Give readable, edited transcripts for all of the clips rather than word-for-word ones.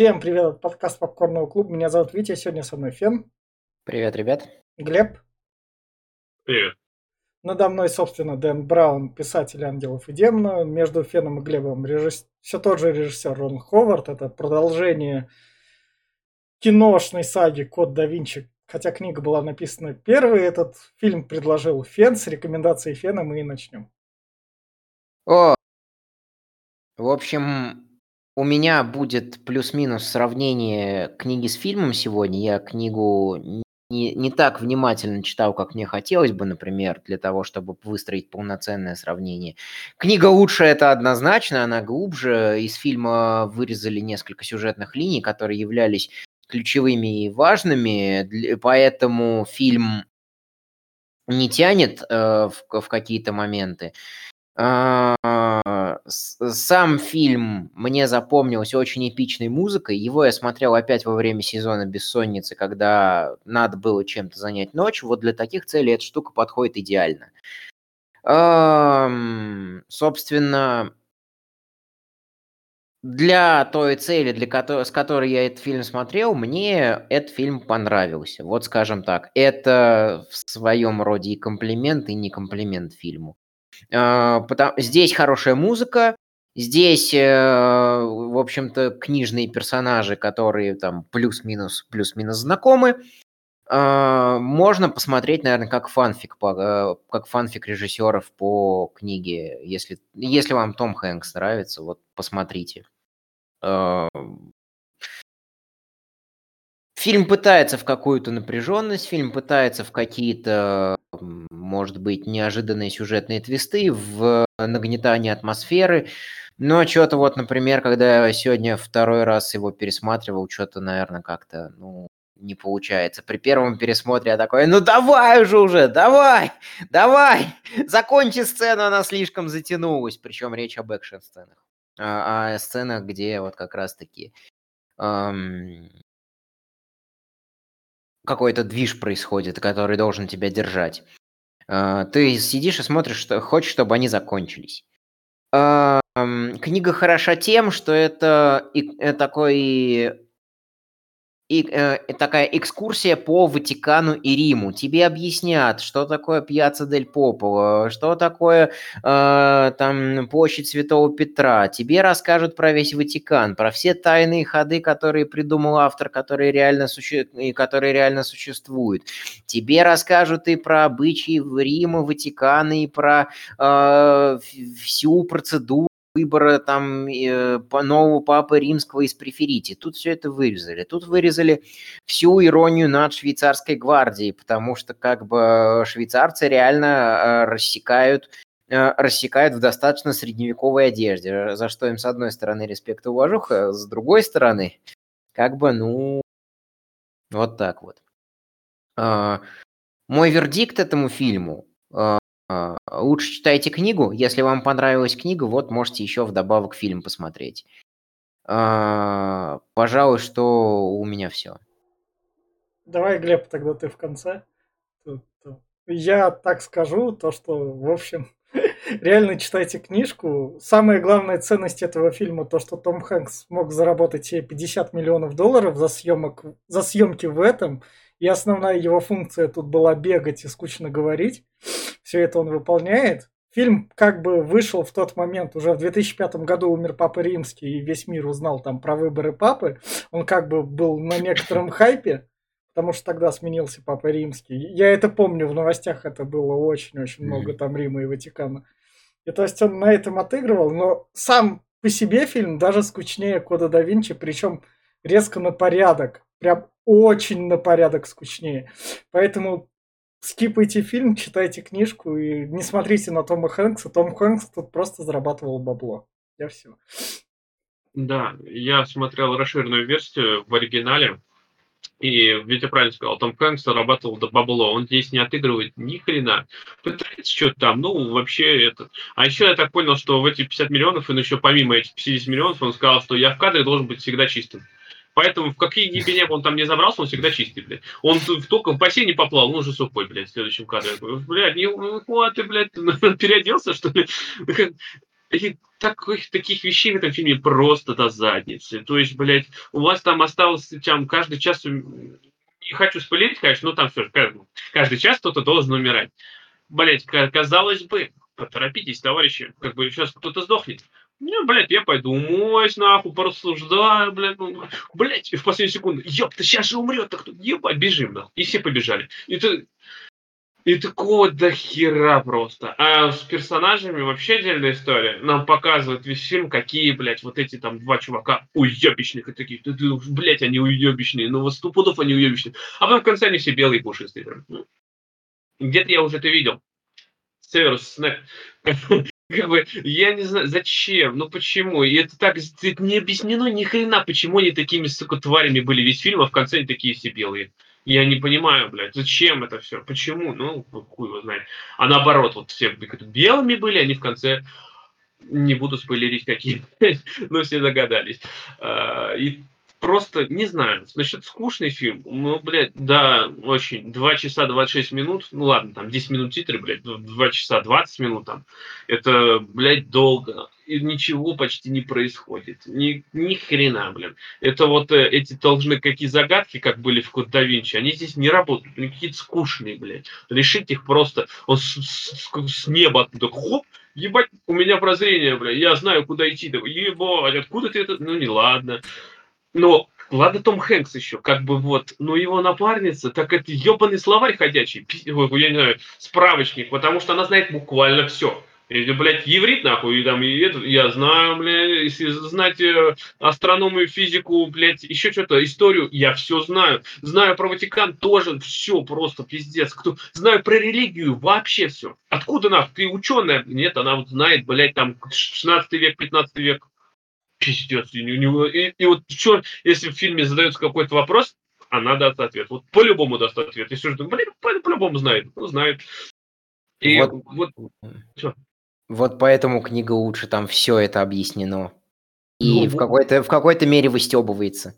Всем привет от подкаста Попкорнового клуба. Меня зовут Витя, сегодня со мной Фен. Привет, ребят. Глеб. Привет. Надо мной, собственно, Дэн Браун, писатель «Ангелов и демонов». Между Феном и Глебом все тот же режиссер Рон Ховард. Это продолжение киношной саги «Код да Винчи». Хотя книга была написана первой, этот фильм предложил Фен. С рекомендацией Фена мы и начнем. В общем, у меня будет плюс-минус сравнение книги с фильмом сегодня. Я книгу не так внимательно читал, как мне хотелось бы, например, для того, чтобы выстроить полноценное сравнение. Книга лучше, это однозначно, она глубже. Из фильма вырезали несколько сюжетных линий, которые являлись ключевыми и важными, поэтому фильм не тянет в какие-то моменты. Сам фильм мне запомнился очень эпичной музыкой. Его я смотрел опять во время сезона «Бессонницы», когда надо было чем-то занять ночь. Вот для таких целей эта штука подходит идеально. Собственно, для той цели, с которой я этот фильм смотрел, мне этот фильм понравился. Вот скажем так, это в своем роде и комплимент, и не комплимент фильму. Здесь хорошая музыка, здесь, в общем-то, книжные персонажи, которые там плюс-минус знакомы. Можно посмотреть, наверное, как фанфик режиссеров по книге. Если вам Том Хэнкс нравится, вот посмотрите. Фильм пытается в какую-то напряженность, фильм пытается в какие-то, может быть, неожиданные сюжетные твисты, в нагнетание атмосферы. Но что-то вот, например, когда я сегодня второй раз его пересматривал, что-то, наверное, как-то не получается. При первом пересмотре я такой: давай, закончи сцену, она слишком затянулась. Причем речь об экшн-сценах. О сценах, где вот как раз-таки какой-то движ происходит, который должен тебя держать. Ты сидишь и смотришь, что хочешь, чтобы они закончились. Книга хороша тем, что это такая экскурсия по Ватикану и Риму. Тебе объяснят, что такое Пьяцца дель Пополо, что такое там площадь Святого Петра. Тебе расскажут про весь Ватикан, про все тайные ходы, которые придумал автор, которые реально существуют. Тебе расскажут и про обычаи Рима, Ватикана, и про всю процедуру выбора там нового папы римского из преферити. Тут все это вырезали. Тут вырезали всю иронию над швейцарской гвардией, потому что как бы швейцарцы реально рассекают в достаточно средневековой одежде, за что им с одной стороны респект и уважуха, с другой стороны как бы вот так вот. Мой вердикт этому фильму: лучше читайте книгу. Если вам понравилась книга, вот можете еще вдобавок фильм посмотреть. Пожалуй, что у меня все. Давай, Глеб, тогда ты в конце. Я так скажу, то что, в общем, реально читайте книжку. Самая главная ценность этого фильма — то, что Том Хэнкс смог заработать себе $50 миллионов за съемки в этом. И основная его функция тут была бегать и скучно говорить. Все это он выполняет. Фильм как бы вышел в тот момент, уже в 2005 году умер Папа Римский, и весь мир узнал там про выборы Папы. Он как бы был на некотором хайпе, потому что тогда сменился Папа Римский. Я это помню, в новостях это было очень-очень много, там Рима и Ватикана. И то есть он на этом отыгрывал, но сам по себе фильм даже скучнее «Кода да Винчи», причем резко на порядок, прям очень на порядок скучнее. Поэтому скипайте фильм, читайте книжку и не смотрите на Тома Хэнкса. Том Хэнкс тут просто зарабатывал бабло. Я все. Да, я смотрел расширенную версию в оригинале. И Витя правильно сказал, Том Хэнкс зарабатывал бабло. Он здесь не отыгрывает ни хрена. Пытается что-то там, вообще это. А еще я так понял, что в эти 50 миллионов, и еще помимо этих 50 миллионов, он сказал, что я в кадре должен быть всегда чистым. Поэтому в какие гибели он там не забрался, он всегда чистый, блядь. Он только в бассейне поплавал, он уже сухой, блядь, в следующем кадре. Блядь, ты переоделся, что ли? Таких вещей в этом фильме просто до задницы. То есть, блядь, у вас там осталось там каждый час... Не хочу спойлерить, конечно, но там все же каждый час кто-то должен умирать. Блядь, казалось бы, поторопитесь, товарищи, как бы сейчас кто-то сдохнет. Ну, блядь, я пойду умоюсь, нахуй, порассуждаю, блядь, ну, блядь, и в последнюю секунду, ёпта, сейчас же умрет, так, ебать, бежим, нахуй. И все побежали. И такого до хера просто. А с персонажами вообще отдельная история. Нам показывают весь фильм, какие, блядь, вот эти там два чувака уебищных и таких. Блядь, они уебищные, ну, вот сто пудов они уебищные. А потом в конце они все белые пушистые. Где-то я уже это видел. Северус Снейп. Как бы, я не знаю, зачем, ну почему, и это так, это не объяснено ни хрена, почему они такими, сука, тварями были весь фильм, а в конце они такие все белые. Я не понимаю, блядь, зачем это все, почему, ну, хуй его знает. А наоборот, вот все белыми были, они в конце, не буду спойлерить какие, но все догадались. И просто, не знаю, значит, скучный фильм, ну, блядь, да, очень, 2 часа 26 минут, ну, ладно, там, 10 минут титры, блядь, 2 часа 20 минут, там, это, блядь, долго, и ничего почти не происходит, ни хрена, блядь, это вот эти должны, какие загадки, как были в Код да Винчи, они здесь не работают, они какие-то скучные, блядь, решить их просто, он с неба оттуда, хоп, ебать, у меня прозрение, блядь, я знаю, куда идти, да, ебать, откуда ты это, ну, не ладно. Ну, ладно, Том Хэнкс еще, как бы вот, но его напарница, так это ебаный словарь ходячий, я не знаю, справочник, потому что она знает буквально все. И, блядь, еврит, нахуй, и там, и это, я знаю, блядь, если знать астрономию, физику, блядь, еще что-то, историю, я все знаю. Знаю про Ватикан тоже, все просто пиздец. Знаю про религию, вообще все. Откуда нахуй, ты ученая? Нет, она вот знает, блядь, там, 16 век, 15 век. Пиздец, и вот что, если в фильме задается какой-то вопрос, она даст ответ. Вот по-любому даст ответ. Если что, блин, по-любому знает, ну, знает. И вот поэтому книга лучше, там все это объяснено. И ну, в какой-то мере выстебывается.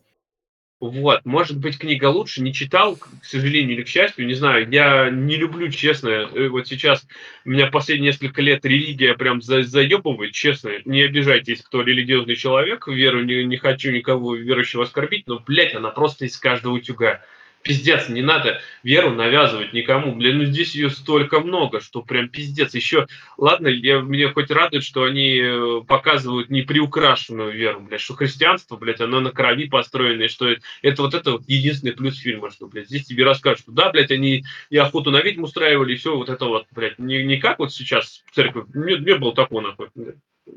Вот, может быть, книга лучше, не читал, к сожалению или к счастью, не знаю, я не люблю, честно, вот сейчас меня последние несколько лет религия прям заебывает, честно, не обижайтесь, кто религиозный человек, веру не хочу никого верующего оскорбить, но, блядь, она просто из каждого утюга. Пиздец, не надо веру навязывать никому. Блин, ну здесь ее столько много, что прям пиздец. Еще, ладно, меня хоть радует, что они показывают не приукрашенную веру, блядь, что христианство, блядь, оно на крови построено, и что это вот единственный плюс фильма, что, блядь, здесь тебе расскажут, что да, блядь, они и охоту на ведьм устраивали, и все вот это вот, блядь, не как вот сейчас в церкви, не было такого, нахуй,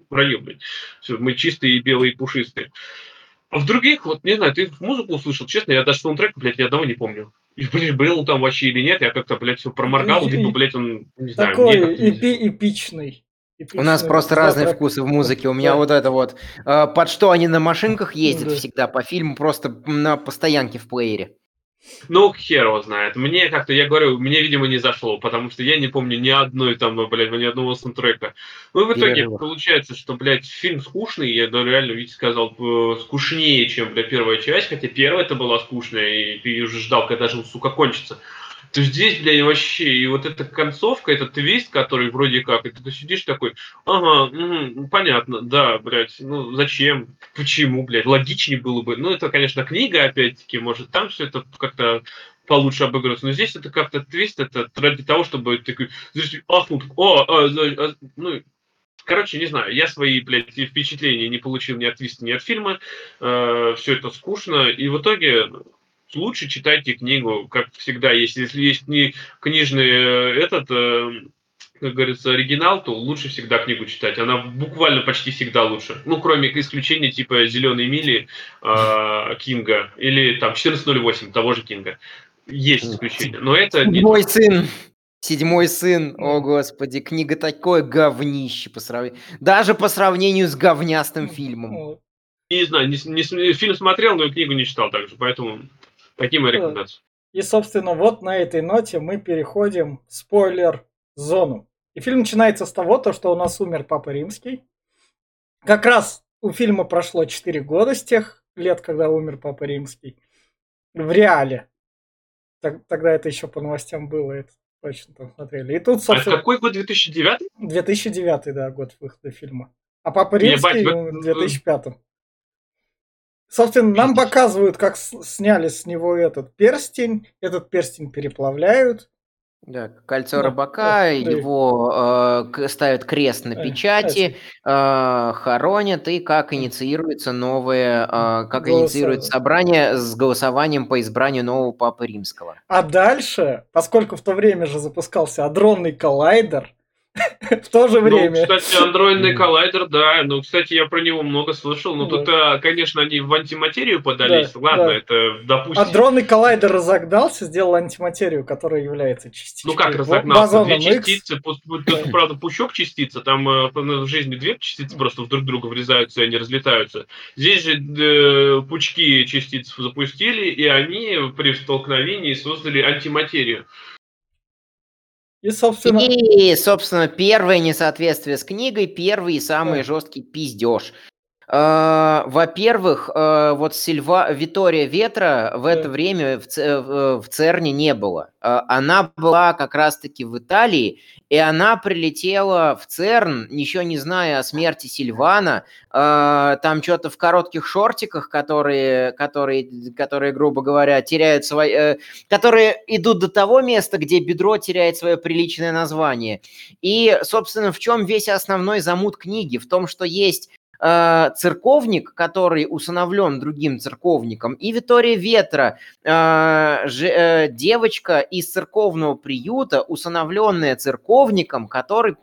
проем, блядь, все, мы чистые, белые, пушистые. А в других, вот, не знаю, ты музыку услышал, честно, я даже саундтрек, блядь, ни одного не помню. И, блядь, был там вообще или нет, я как-то, блядь, все проморгал, либо, блядь, он, не знаю. Такой эпичный. У нас просто разные вкусы в музыке. У меня вот это вот, под что они на машинках ездят всегда, по фильму просто на постоянке в плеере. Ну, хер его знает. Мне как-то, я говорю, мне, видимо, не зашло, потому что я не помню ни одной там, блядь, ни одного саундтрека. Ну, и в итоге получается, что, блядь, фильм скучный, я реально, Витя сказал, скучнее, чем, блядь, первая часть, хотя первая-то была скучная, и ты уже ждал, когда же, сука, кончится. То здесь, блядь, вообще, и вот эта концовка, этот твист, который вроде как, и ты сидишь такой, ага, понятно, да, блядь, ну зачем, почему, блядь, логичнее было бы. Ну, это, конечно, книга, опять-таки, может, там все это как-то получше обыгрываться, но здесь это как-то твист, это ради того, чтобы такой, ахнут, ну, короче, не знаю, я свои, блядь, впечатления не получил ни от твиста, ни от фильма, все это скучно, и в итоге... Лучше читайте книгу, как всегда. Если есть книжный как говорится, оригинал, то лучше всегда книгу читать. Она буквально почти всегда лучше. Ну, кроме исключения типа «Зелёные мили» Кинга или там 1408 того же Кинга. Есть исключения, но это... Седьмой сын. Седьмой сын. О, Господи, книга такое говнище по сравнению. Даже по сравнению с говнястым фильмом. Не знаю, фильм смотрел, но книгу не читал также, поэтому... Какие мои рекомендации? И, собственно, вот на этой ноте мы переходим в спойлер-зону. И фильм начинается с того, что у нас умер Папа Римский. Как раз у фильма прошло 4 года с тех лет, когда умер Папа Римский. В реале. Тогда это еще по новостям было, это точно там смотрели. И тут, собственно... А какой год? 2009? 2009, да, год выхода фильма. А Папа Римский в 2005. Собственно, нам показывают, как сняли с него этот перстень переплавляют. Да, кольцо рыбака, его ставят крест на печати, хоронят, и как инициируется инициируется собрание с голосованием по избранию нового Папы Римского. А дальше, поскольку в то время же запускался адронный коллайдер, в то же время. Кстати, адронный коллайдер, да. Кстати, я про него много слышал. Но тут, конечно, они в антиматерию подались. Ладно, это допустим. Адронный коллайдер разогнался, сделал антиматерию, которая является частицей. Как разогнался? Две частицы. Тут, правда, пучок частицы. Там в жизни две частицы просто друг друга врезаются, и они разлетаются. Здесь же пучки частиц запустили, и они при столкновении создали антиматерию. И, собственно, первое несоответствие с книгой, первый и самый жесткий пиздеж. Во-первых, Виттория Ветра в это время в ЦЕРНе не было. Она была как раз-таки в Италии, и она прилетела в ЦЕРН, еще не зная о смерти Сильвана, там что-то в коротких шортиках, которые, грубо говоря, теряют которые идут до того места, где бедро теряет свое приличное название. И, собственно, в чем весь основной замут книги? В том, что есть церковник, который усыновлен другим церковником, и Виттория Ветра, девочка из церковного приюта, усыновленная церковником, который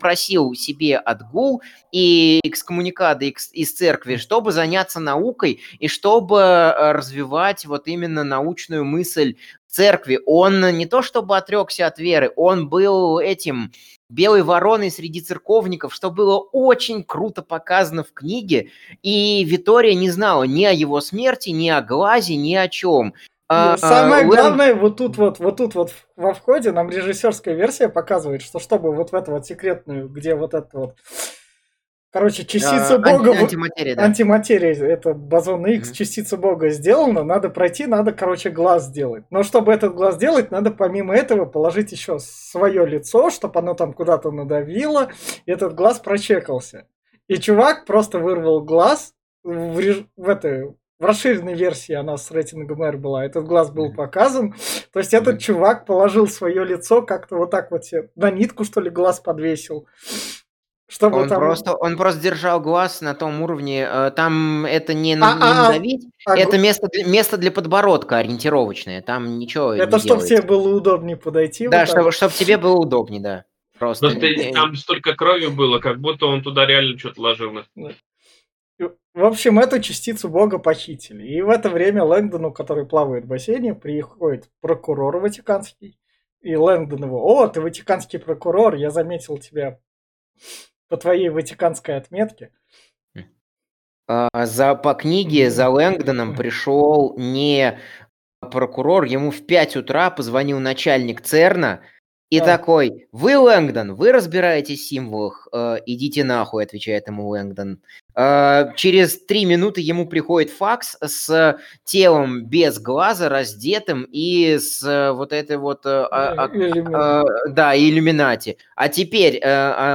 просил себе отгул и экскоммуникады из церкви, чтобы заняться наукой и чтобы развивать вот именно научную мысль в церкви. Он не то чтобы отрекся от веры, он был этим белой вороной среди церковников, что было очень круто показано в книге, и Виттория не знала ни о его смерти, ни о глазе, ни о чем. Самое главное, вот тут во входе нам режиссерская версия показывает, что чтобы вот в эту вот секретную, где вот это вот, короче, частица Бога... Антиматерия, да. Антиматерия, это бозон Х, частица Бога сделана, надо, короче, глаз сделать. Но чтобы этот глаз сделать, надо помимо этого положить еще свое лицо, чтобы оно там куда-то надавило, и этот глаз прочекался. И чувак просто вырвал глаз в расширенной версии, она с рейтингом R была, этот глаз был показан. То есть этот чувак положил свое лицо как-то вот так вот на нитку, что ли, глаз подвесил. Он просто держал глаз на том уровне, там это не надавить, это место для подбородка ориентировочное, там ничего это не чтобы делается. Тебе было удобнее подойти. Да, вот чтобы тебе было удобнее, да. Просто. Там столько крови было, как будто он туда реально что-то ложил. Да. В общем, эту частицу Бога похитили. И в это время Лэнгдону, который плавает в бассейне, приходит прокурор ватиканский. И Лэнгдон его: «О, ты ватиканский прокурор, я заметил тебя по твоей ватиканской отметке». По книге за Лэнгдоном пришел не прокурор, ему в 5 утра позвонил начальник ЦЕРНа и такой: «Вы, Лэнгдон, вы разбираетесь в символах, идите нахуй», отвечает ему Лэнгдон. Через 3 минуты ему приходит факс с телом без глаза, раздетым, и с вот этой вот... иллюминати. А теперь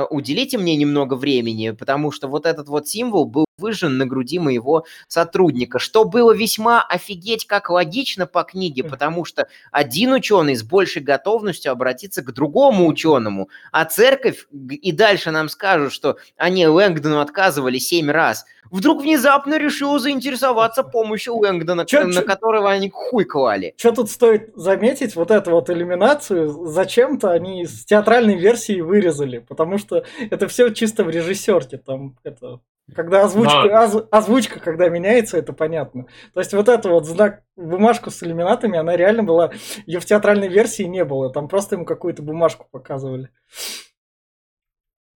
уделите мне немного времени, потому что вот этот вот символ был выжжен на груди моего сотрудника, что было весьма офигеть как логично по книге, потому что один ученый с большей готовностью обратится к другому ученому, а церковь, и дальше нам скажут, что они Лэнгдону отказывали 7 раз, вдруг внезапно решила заинтересоваться помощью Лэнгдона, на которого они хуй клали. Что тут стоит заметить, вот эту вот иллюминацию зачем-то они с театральной версии вырезали, потому что это все чисто в режиссерке, там это... Когда озвучка, когда меняется, это понятно. То есть вот этот вот знак, бумажку с иллюминатами, она реально была, ее в театральной версии не было, там просто ему какую-то бумажку показывали.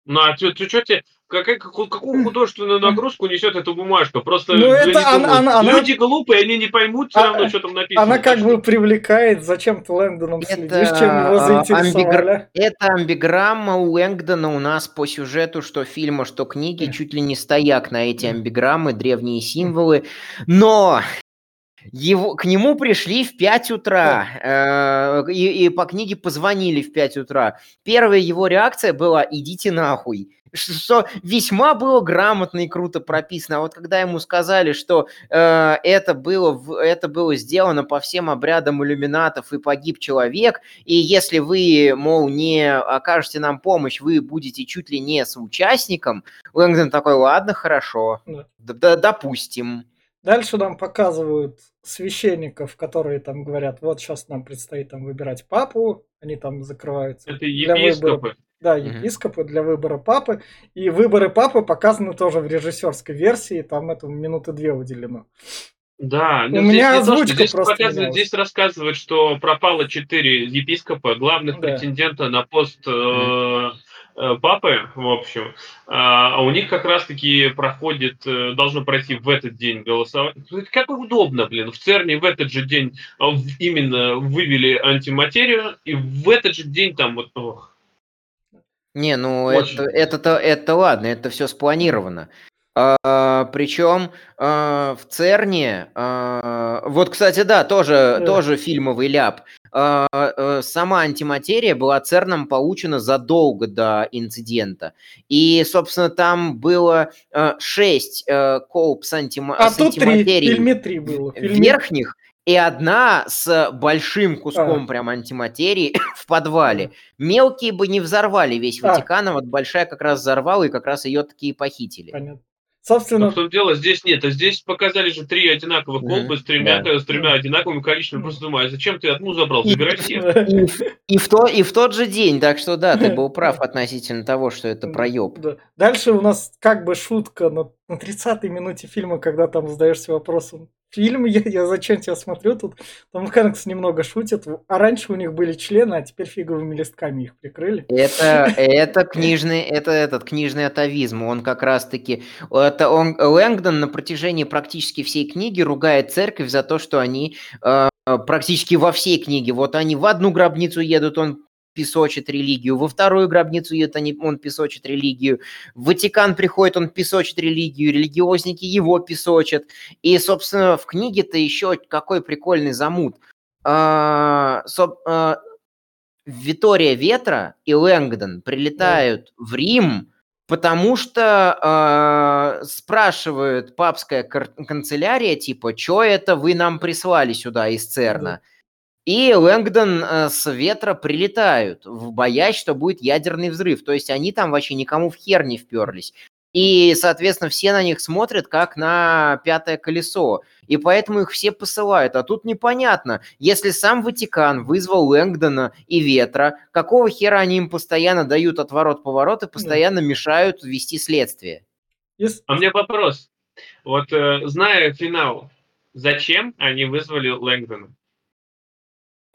А ты что тебе... Какую художественную нагрузку несет эта бумажка? Просто люди глупые, они не поймут все равно, что там написано. Она как бы привлекает, зачем-то Лэнгдоном следишь, чем его заинтересовали. Это амбиграмма у Лэнгдона у нас по сюжету, что фильма, что книги, чуть ли не стояк на эти амбиграммы, древние символы. Но... к нему пришли в 5 утра, и по книге позвонили в 5 утра. Первая его реакция была: «Идите нахуй». что весьма было грамотно и круто прописано. А вот когда ему сказали, что это было сделано по всем обрядам иллюминатов и погиб человек, и если вы, мол, не окажете нам помощь, вы будете чуть ли не соучастником, Лэнгдон такой: ладно, хорошо, допустим. Дальше нам показывают священников, которые там говорят: вот сейчас нам предстоит там выбирать папу, они там закрываются. Это епископы. Да, епископы для выбора папы. И выборы папы показаны тоже в режиссерской версии, там этому минуты две уделено. Да, но у меня озвучка то, просто показывают, здесь рассказывают, что пропало 4 епископа, главных претендента на пост папы, в общем, а у них как раз-таки должно пройти в этот день голосование. Как удобно, блин, в ЦЕРНе в этот же день именно вывели антиматерию, и в этот же день там вот... Не, ну это ладно, это все спланировано. Причем в ЦЕРНе, вот, кстати, да, тоже фильмовый ляп. Сама антиматерия была ЦЕРНом получена задолго до инцидента. И, собственно, там было 6 колб с антиматерией. А тут 3 было. Верхних. И одна с большим куском прям антиматерии в подвале. Мелкие бы не взорвали весь Ватикан, а вот большая как раз взорвала, и как раз ее такие похитили. Понятно. Собственно... Но в том дело, здесь нет. А здесь показали же 3 одинаковых колбы с тремя одинаковыми количеством. Просто думаю, зачем ты одну забрал? Забирай все. И в тот же день. Так что да, ты был прав относительно того, что это проеб. Да. Дальше у нас как бы шутка на 30-й минуте фильма, когда там задаешься вопросом: фильм, я зачем тебя смотрю? Тут Том Хэнкс немного шутит. А раньше у них были члены, а теперь фиговыми листками их прикрыли. Это книжный атовизм. Он как раз-таки... Лэнгдон на протяжении практически всей книги ругает церковь за то, что они практически во всей книге. Вот они в одну гробницу едут, он песочит религию, во вторую гробницу едут, он песочит религию, в Ватикан приходит, он песочит религию, религиозники его песочат. И, собственно, в книге-то еще какой прикольный замут. Виттория Ветра и Лэнгдон прилетают в Рим, потому что спрашивают папская канцелярия, типа, что это вы нам прислали сюда из ЦЕРНа? И Лэнгдон с Ветра прилетают, боясь, что будет ядерный взрыв. То есть они там вообще никому в хер не вперлись. И, соответственно, все на них смотрят, как на пятое колесо. И поэтому их все посылают. А тут непонятно, если сам Ватикан вызвал Лэнгдона и Ветра, какого хера они им постоянно дают отворот-поворот и постоянно мешают вести следствие? А мне вопрос. Вот, зная финал, зачем они вызвали Лэнгдона?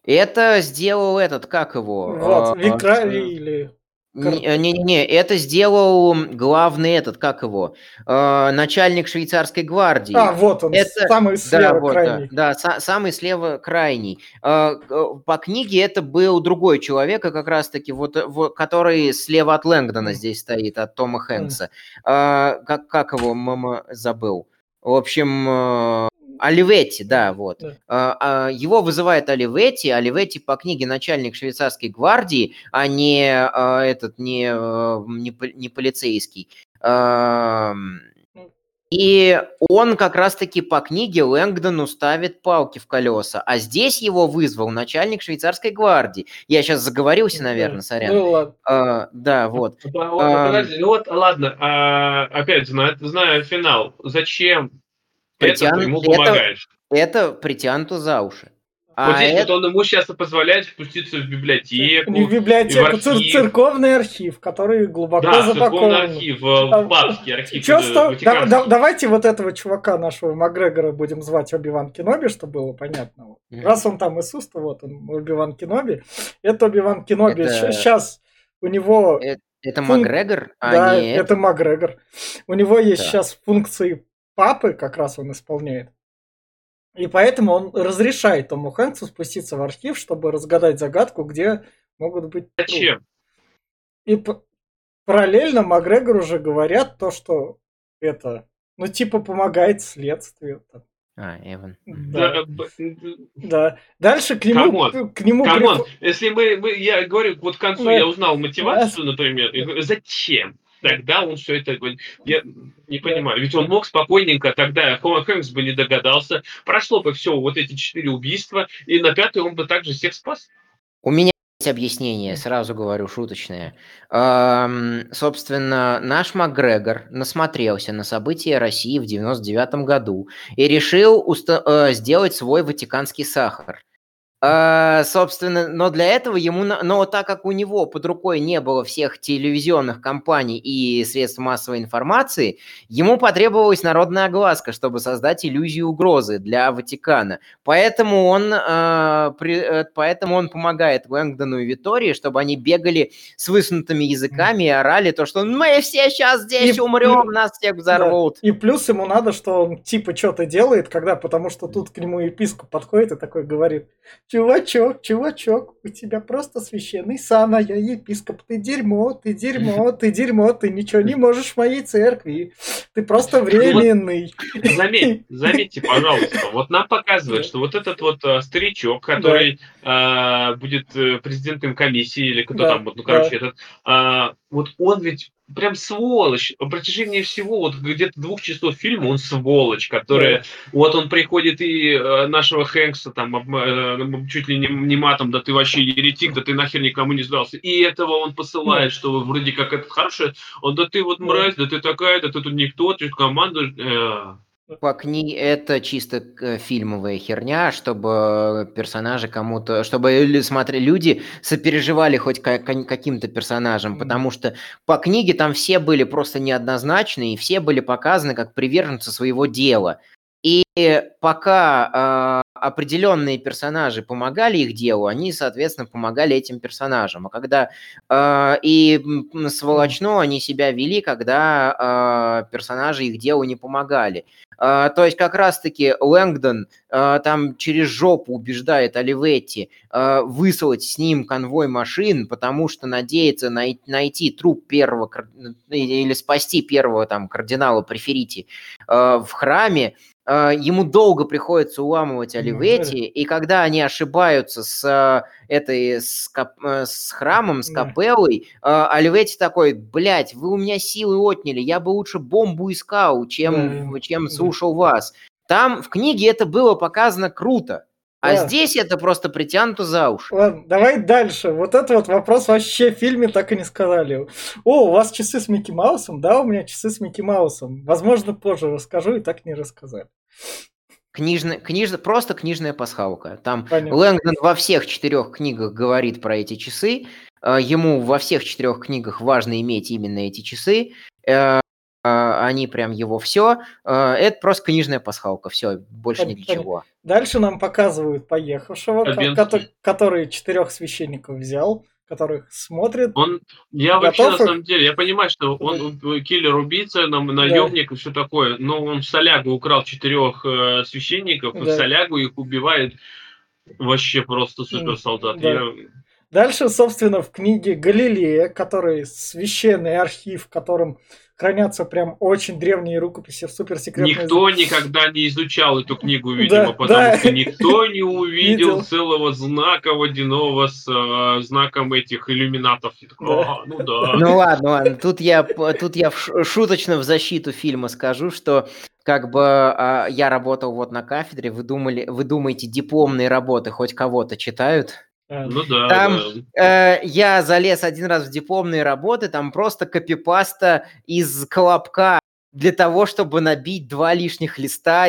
Это сделал Викторий или... Не-не-не, это сделал главный начальник швейцарской гвардии. А, вот он, самый слева крайний. Самый слева крайний. По книге это был другой человек, как раз-таки, который слева от Лэнгдона здесь стоит, от Тома Хэнкса. Забыл. В общем... Оливетти, его вызывает Оливетти. Оливетти по книге начальник швейцарской гвардии, а не полицейский. И он как раз-таки по книге Лэнгдону ставит палки в колеса. А здесь его вызвал начальник швейцарской гвардии. Я сейчас заговорился, наверное, сорян. Ну, ладно. Ладно. Опять, знаю финал. Зачем? Это ему помогаешь. Это притянуто за уши. Вот здесь он ему сейчас позволяет спуститься в библиотеку. Не в библиотеку, церковный архив, который глубоко запакован. Да, церковный архив, папский архив. Давайте вот этого чувака нашего Макгрегора будем звать Оби-Ван Кеноби, чтобы было понятно. Раз он там Иисус, то вот он Оби-Ван Кеноби. Это Оби-Ван Кеноби. Сейчас у него... Это Макгрегор? Да, это Макгрегор. У него есть сейчас функции папы, как раз он исполняет. И поэтому он разрешает Тому Хэнксу спуститься в архив, чтобы разгадать загадку, где могут быть... Зачем? И параллельно Макгрегору уже говорят то, что это... помогает следствию. Эван. Да. Дальше к нему... Если я говорю, вот к концу я узнал мотивацию, например, зачем? тогда он все это... Я не понимаю, ведь он мог спокойненько, тогда Хэнкс бы не догадался, прошло бы все, вот эти 4 убийства, и на 5-й он бы также всех спас. У меня есть объяснение, сразу говорю, шуточное. Собственно, наш МакГрегор насмотрелся на события России в 99 году и решил сделать свой ватиканский сахар. Собственно, но для этого ему... Но так как у него под рукой не было всех телевизионных компаний и средств массовой информации, ему потребовалась народная огласка, чтобы создать иллюзию угрозы для Ватикана. Поэтому он помогает Лэнгдону и Виттории, чтобы они бегали с высунутыми языками и орали то, что «Мы все сейчас здесь умрем, нас всех взорвут». Да. И плюс ему надо, что он типа что-то делает, когда... Потому что тут к нему епископ подходит и такой говорит... Чувачок, у тебя просто священный сан, а я епископ, ты дерьмо, ты ничего не можешь в моей церкви, ты просто временный. Вот, заметьте, пожалуйста, вот нам показывают, что вот этот вот старичок, который будет президентом комиссии, или кто там, этот, вот он ведь прям сволочь. На протяжении всего вот где-то 2 часов фильма он сволочь, которая... Вот он приходит и нашего Хэнкса там чуть ли не матом, да ты вообще еретик, да ты нахер никому не сдался. И этого он посылает, что вроде как это хорошее. Он, да ты вот мразь, да ты такая, да ты тут никто, ты командуешь... Как не это чисто фильмовая херня, чтобы персонажи кому-то, чтобы люди сопереживали хоть каким-то персонажам, потому что по книге там все были просто неоднозначны и все были показаны как приверженцы своего дела. И пока определенные персонажи помогали их делу, они, соответственно, помогали этим персонажам. А когда сволочно они себя вели, когда персонажи их делу не помогали. То есть как раз-таки Лэнгдон там через жопу убеждает Оливетти выслать с ним конвой машин, потому что надеется найти труп первого или спасти первого там кардинала Преферити в храме. Ему долго приходится уламывать Оливетти, и когда они ошибаются с храмом, с капеллой, Оливетти такой: блядь, вы у меня силы отняли, я бы лучше бомбу искал, чем слушал вас. Там в книге это было показано круто. А здесь это просто притянуто за уши. Ладно, давай дальше. Вот этот вот вопрос вообще в фильме так и не сказали. О, у вас часы с Микки Маусом? Да, у меня часы с Микки Маусом. Возможно, позже расскажу, и так не рассказали. Просто книжная пасхалка. Там Лэнгдон во всех 4 книгах говорит про эти часы. Ему во всех 4 книгах важно иметь именно эти часы. Они прям его все. Это просто книжная пасхалка. Все, больше ничего. Дальше нам показывают поехавшего, который 4 священников взял, которых смотрит. На самом деле, я понимаю, что он киллер-убийца, наемник и все такое, но он в солягу украл 4 священников, и в солягу их убивает вообще просто суперсолдат. Дальше, собственно, в книге Галилея, который священный архив, в котором хранятся прям очень древние рукописи в суперсекретной... Никто никогда не изучал эту книгу, видимо, потому что никто не увидел целого знака водяного с знаком этих иллюминатов. Ну ладно, тут я шуточно в защиту фильма скажу, что как бы я работал вот на кафедре, вы думаете, дипломные работы хоть кого-то читают? Я залез один раз в дипломные работы, там просто копипаста из колобка для того, чтобы набить 2 лишних листа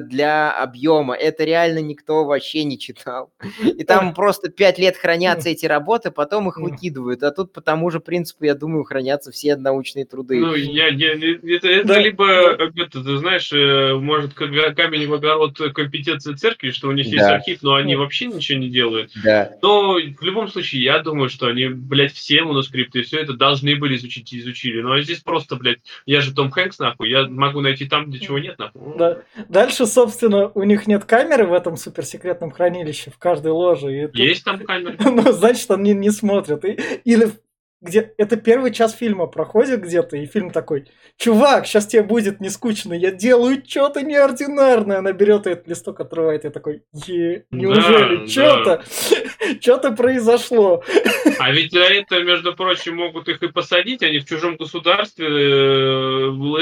для объема. Это реально никто вообще не читал. И там просто 5 лет хранятся эти работы, потом их выкидывают. А тут по тому же принципу, я думаю, хранятся все научные труды. Ты знаешь, может, камень в огород компетенции церкви, что у них есть архив, но они вообще ничего не делают. Да. Но в любом случае, я думаю, что они, все манускрипты, все это должны были изучить и изучили. Но здесь просто, я же Том Хэнкс, я могу найти там, где чего нет, Да. Дальше, собственно, у них нет камеры в этом суперсекретном хранилище, в каждой ложе. И тут... Есть там камера. Значит, они не смотрят. Это первый час фильма проходит где-то, и фильм такой: чувак, сейчас тебе будет не скучно, я делаю что-то неординарное. Она берет этот листок, отрывает, и такой: неужели что-то? Что-то произошло. А ведь за это, между прочим, могут их и посадить. Они в чужом государстве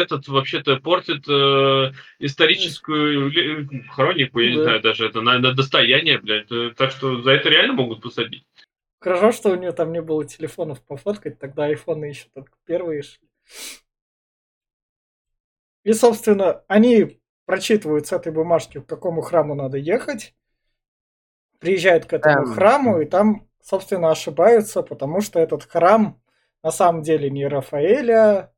этот вообще-то портит историческую хронику, я не знаю, даже это на достояние, блядь. Так что за это реально могут посадить. Хорошо, что у нее там не было телефонов пофоткать, тогда айфоны еще только первые шли. И, собственно, они прочитывают с этой бумажки, к какому храму надо ехать, приезжают к этому храму, и там, собственно, ошибаются, потому что этот храм на самом деле не Рафаэля,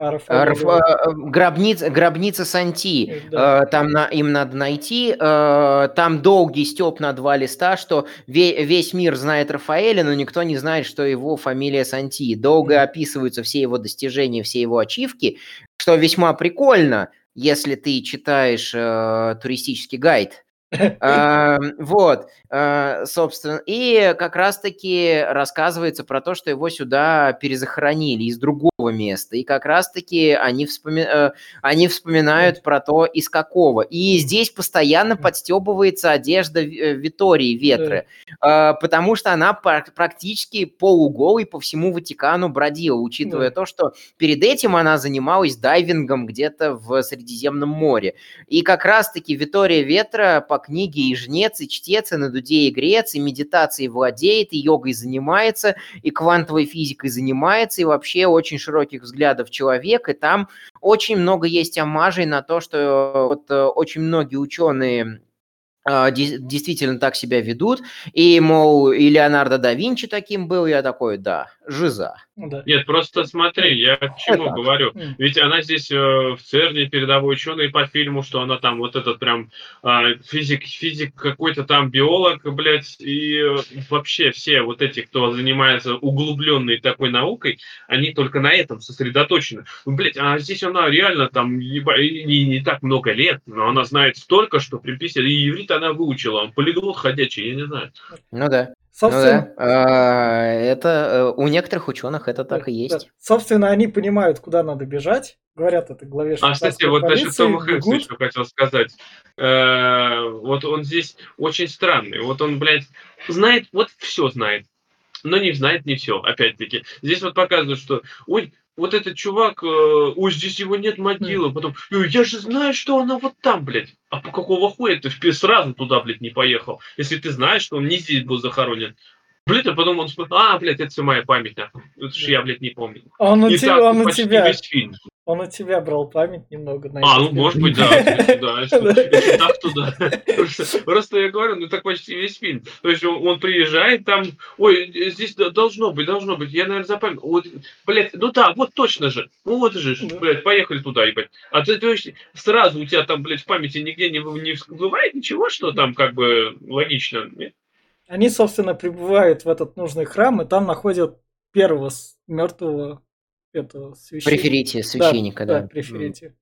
а гробница Санти. Да. Там им надо найти. Там долгий стёб на 2 листа, что весь мир знает Рафаэля, но никто не знает, что его фамилия Санти. Долго описываются все его достижения, все его ачивки, что весьма прикольно, если ты читаешь туристический гайд. Вот, собственно, и как раз-таки рассказывается про то, что его сюда перезахоронили из другого места, и как раз-таки они вспоминают про то, из какого. И здесь постоянно подстёбывается одежда Виттории Ветры, потому что она практически полуголой по всему Ватикану бродила, учитывая то, что перед этим она занималась дайвингом где-то в Средиземном море. И как раз-таки Виттория Ветра по книге и жнец, и чтец, и на дуде и грец, и медитацией владеет, и йогой занимается, и квантовой физикой занимается, и вообще очень широких взглядов человек, и там очень много есть омажей на то, что вот очень многие ученые действительно так себя ведут, и, мол, и Леонардо да Винчи таким был, я такой, да, жиза. Нет, просто смотри, я к чему говорю. Ведь она здесь в ЦЕРНе передовой ученый по фильму, что она там вот этот прям физик какой-то там биолог, блядь, и вообще все вот эти, кто занимается углубленной такой наукой, они только на этом сосредоточены. Блядь, а здесь она реально там не так много лет, но она знает столько, что приписали, и иврит она выучила, он полиглот ходячий, я не знаю. Ну да. Собственно, это у некоторых ученых это так и есть. Да. Собственно, они понимают, куда надо бежать. Говорят, это главе швейцарской полиции. А, кстати, вот насчет Тома Хэнкса, что хотел сказать. Вот он здесь очень странный. Вот он, блядь, знает, вот все знает. Но не знает не все, опять-таки. Здесь вот показывают, что вот этот чувак, ой, здесь его нет могилы. Потом, я же знаю, что она вот там, блядь. А по какого хуя ты сразу туда, блядь, не поехал? Если ты знаешь, что он не здесь был захоронен. Блядь, а потом он смотрит, блядь, это все моя память. Это же я, блядь, не помню. Он у тебя брал память немного. Ну, может быть, да. Так туда. Просто я говорю, так почти весь фильм. То есть он приезжает, там, здесь должно быть, я, наверное, запомнил. Вот, блядь, вот точно же. Вот же, блядь, поехали туда, ебать. А ты, то есть, сразу у тебя там, блядь, в памяти нигде не всплывает ничего, что там, как бы, логично. Они, собственно, прибывают в этот нужный храм, и там находят первого мертвого священника. Да, преферития.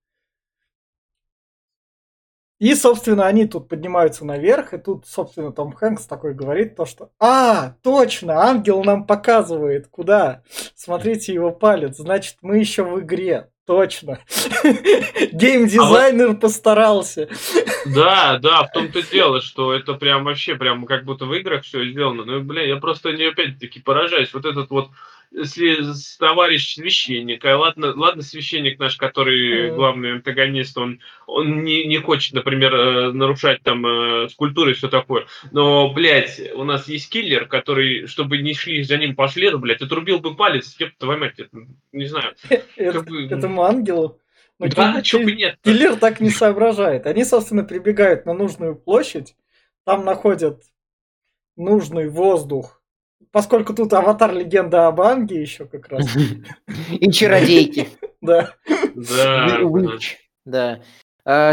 И, собственно, они тут поднимаются наверх, и тут, собственно, Том Хэнкс такой говорит то, что точно, ангел нам показывает, куда. Смотрите, его палец, значит, мы еще в игре. Точно. Геймдизайнер постарался. Да, в том-то дело, что это прям вообще прям как будто в играх все сделано. Ну, бля, я просто не опять-таки поражаюсь. Вот этот вот товарищ священник, ладно, священник наш, который главный антагонист, он не хочет, например, нарушать там скульптуры и все такое, но, блядь, у нас есть киллер, который, чтобы не шли за ним по следу, блядь, отрубил бы палец, твою мать, не знаю. Этому ангелу? Да, чё бы нет. Киллер так не соображает. Они, собственно, прибегают на нужную площадь, там находят нужный воздух, поскольку тут аватар легенда об Анге еще как раз. И чародейки. Да.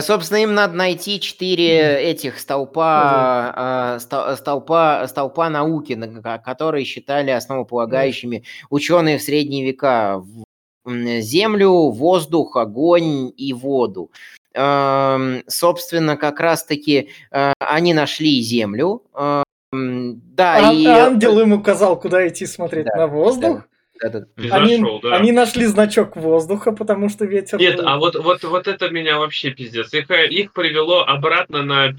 Собственно, им надо найти 4 этих столпа науки, которые считали основополагающими ученые в средние века. Землю, воздух, огонь и воду. Собственно, как раз-таки они нашли землю. Да, ангел им указал, куда идти смотреть на воздух. да. Они нашли значок воздуха, потому что ветер... Нет, был... а вот это меня вообще пиздец. Их привело обратно на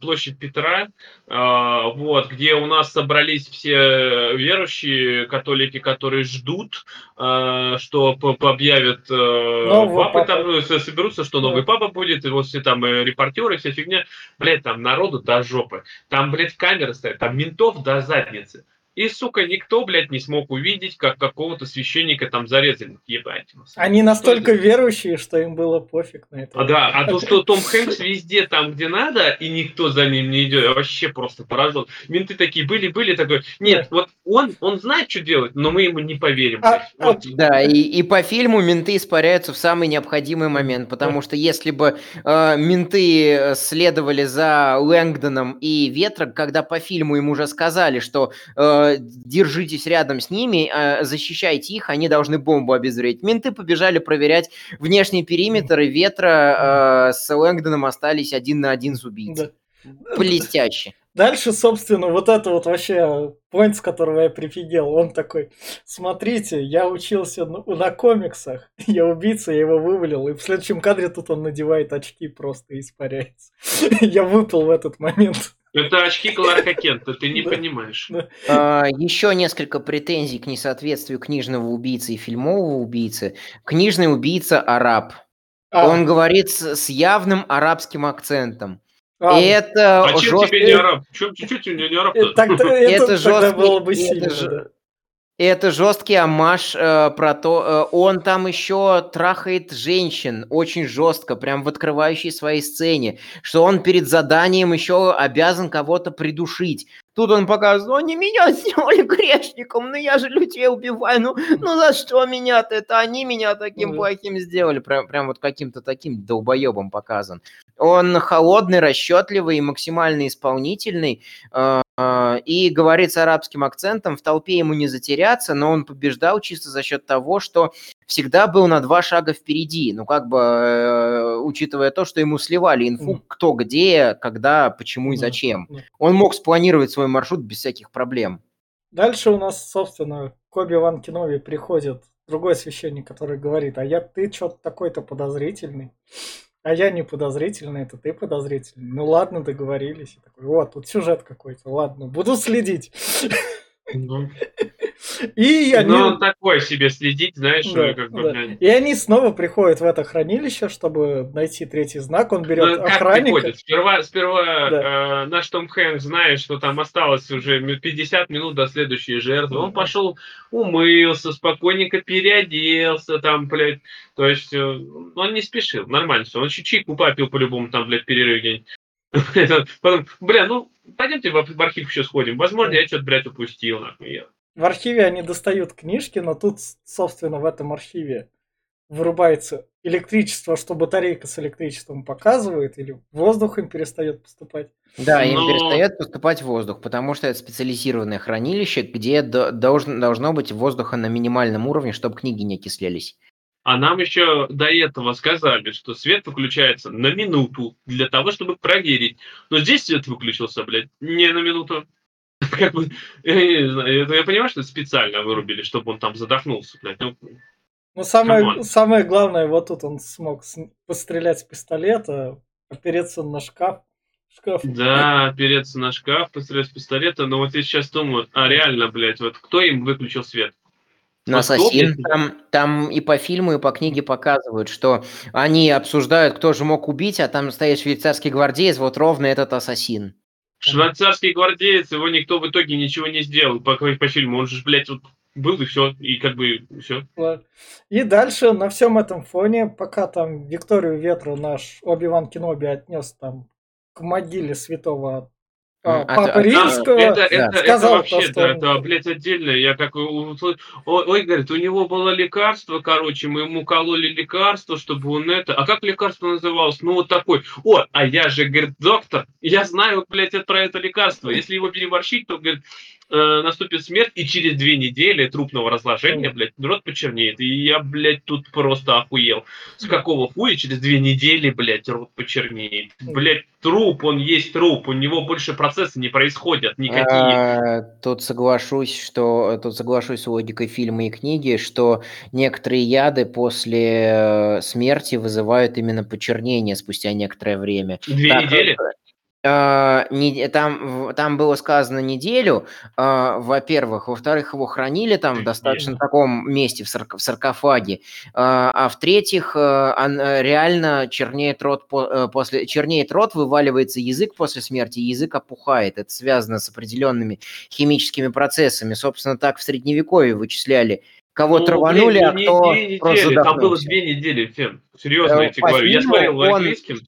площадь Петра, вот, где у нас собрались все верующие католики, которые ждут, что объявят папы, там соберутся, что новый папа будет, и вот все там репортеры, вся фигня. Блядь, там народу до жопы. Там, блядь, камеры стоят, там ментов до задницы. И, сука, никто, блядь, не смог увидеть, как какого-то священника там зарезали. Ебать. Они настолько верующие, что им было пофиг на это. А да, а то, что Том Хэнкс везде там, где надо, и никто за ним не идет, я вообще просто поражен. Менты такие были, такой, нет, вот он знает, что делать, но мы ему не поверим. Вот. Да, и по фильму менты испаряются в самый необходимый момент, потому что если бы менты следовали за Лэнгдоном и Ветром, когда по фильму им уже сказали, что... держитесь рядом с ними, защищайте их, они должны бомбу обезвредить. Менты побежали проверять внешний периметр, и Ветра с Лэнгдоном остались один на один с убийцей. Да. Блестяще. Дальше, собственно, вот это вот вообще поинт, с которого я прифигел. Он такой, смотрите, я учился на комиксах, я убийца, я его вывалил, и в следующем кадре тут он надевает очки просто и испаряется. Я выпал в этот момент. Это очки Кларка Кента, ты не понимаешь. Еще несколько претензий к несоответствию книжного убийцы и фильмового убийцы. Книжный убийца араб. Он говорит с явным арабским акцентом. Это а чем жесткий... тебе не араб? Чуть-чуть тебе не араб-то? Это жестко было бы сильно. Это жесткий амаш про то, он там еще трахает женщин очень жестко, прям в открывающей своей сцене, что он перед заданием еще обязан кого-то придушить. Тут он показывает, они меня сделали грешником, ну я же людей убиваю, ну за что меня-то это? Они меня таким плохим сделали. Прям вот каким-то таким долбоебом показан. Он холодный, расчетливый, максимально исполнительный и говорит с арабским акцентом, в толпе ему не затеряться, но он побеждал чисто за счет того, что всегда был на два шага впереди, ну как бы учитывая то, что ему сливали инфу, кто где, когда, почему и зачем. Он мог спланировать свой маршрут без всяких проблем. Дальше у нас, собственно, к Оби-Ван Кеноби приходит другой священник, который говорит, ты что-то такой-то подозрительный. А я не подозрительный, это ты подозрительный. Ну ладно, договорились. Я такой, тут сюжет какой-то, ладно, буду следить. И они... Ну, он такой себе следить, знаешь, И они снова приходят в это хранилище, чтобы найти третий знак. Он берет охранника. Сперва наш Том Хэнкс знает, что там осталось уже 50 минут до следующей жертвы. Он пошел, умылся, спокойненько переоделся там, блядь. То есть он не спешил, нормально все. Он чайку попил по-любому там, блядь, перерыв где-нибудь. Потом, пойдемте в архив еще сходим. Возможно, я что-то, блядь, упустил. В архиве они достают книжки, но тут, собственно, в этом архиве вырубается электричество, что батарейка с электричеством показывает, или воздух им перестает поступать. Да, им перестает поступать воздух, потому что это специализированное хранилище, где должно быть воздуха на минимальном уровне, чтобы книги не окислялись. А нам еще до этого сказали, что свет выключается на минуту для того, чтобы проверить. Но здесь свет выключился, блядь, не на минуту. Как бы, я понимаю, что специально вырубили, чтобы он там задохнулся, блядь. Ну, самое главное, вот тут он смог пострелять с пистолета, опереться на шкаф. Да, опереться на шкаф, пострелять с пистолета. Но вот я сейчас думаю, реально, блядь, вот кто им выключил свет? Но «Ассасин» там и по фильму, и по книге показывают, что они обсуждают, кто же мог убить, а там стоит швейцарский гвардеец, вот ровно этот ассасин. Швейцарский гвардеец, его никто в итоге ничего не сделал по фильму. Он же, блядь, вот был и все, и как бы все. И дальше на всем этом фоне, пока там Викторию Ветру наш Оби-Ван Кеноби отнес там к могиле святого Папа Римского сказал, это блядь, отдельно. Я как услышал, говорит, у него было лекарство, короче, мы ему кололи лекарство, чтобы он это... А как лекарство называлось? Ну, вот такой. А я же, говорит, доктор, я знаю, блядь, про это лекарство. Если его переборщить, то, говорит, наступит смерть, и через 2 недели трупного разложения, блядь, народ почернеет. И я, блядь, тут просто охуел. С какого хуя через 2 недели, блядь, рот почернеет? Блядь, труп, он есть труп, у него больше процессы не происходят никакие. Тут соглашусь с логикой фильма и книги, что некоторые яды после смерти вызывают именно почернение спустя некоторое время. 2 недели? Там было сказано неделю, во-первых. Во-вторых, его хранили там в достаточно таком месте, в саркофаге. А в-третьих, реально чернеет рот, вываливается язык после смерти, язык опухает. Это связано с определенными химическими процессами. Собственно, так в Средневековье вычисляли. Кого траванули, а кто просто задохнулся. Там было 2 недели, Фен. Серьезно, я тебе говорю. Я смотрел английским.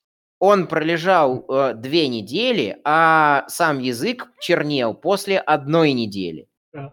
Он пролежал 2 недели, а сам язык чернел после 1 недели. Да.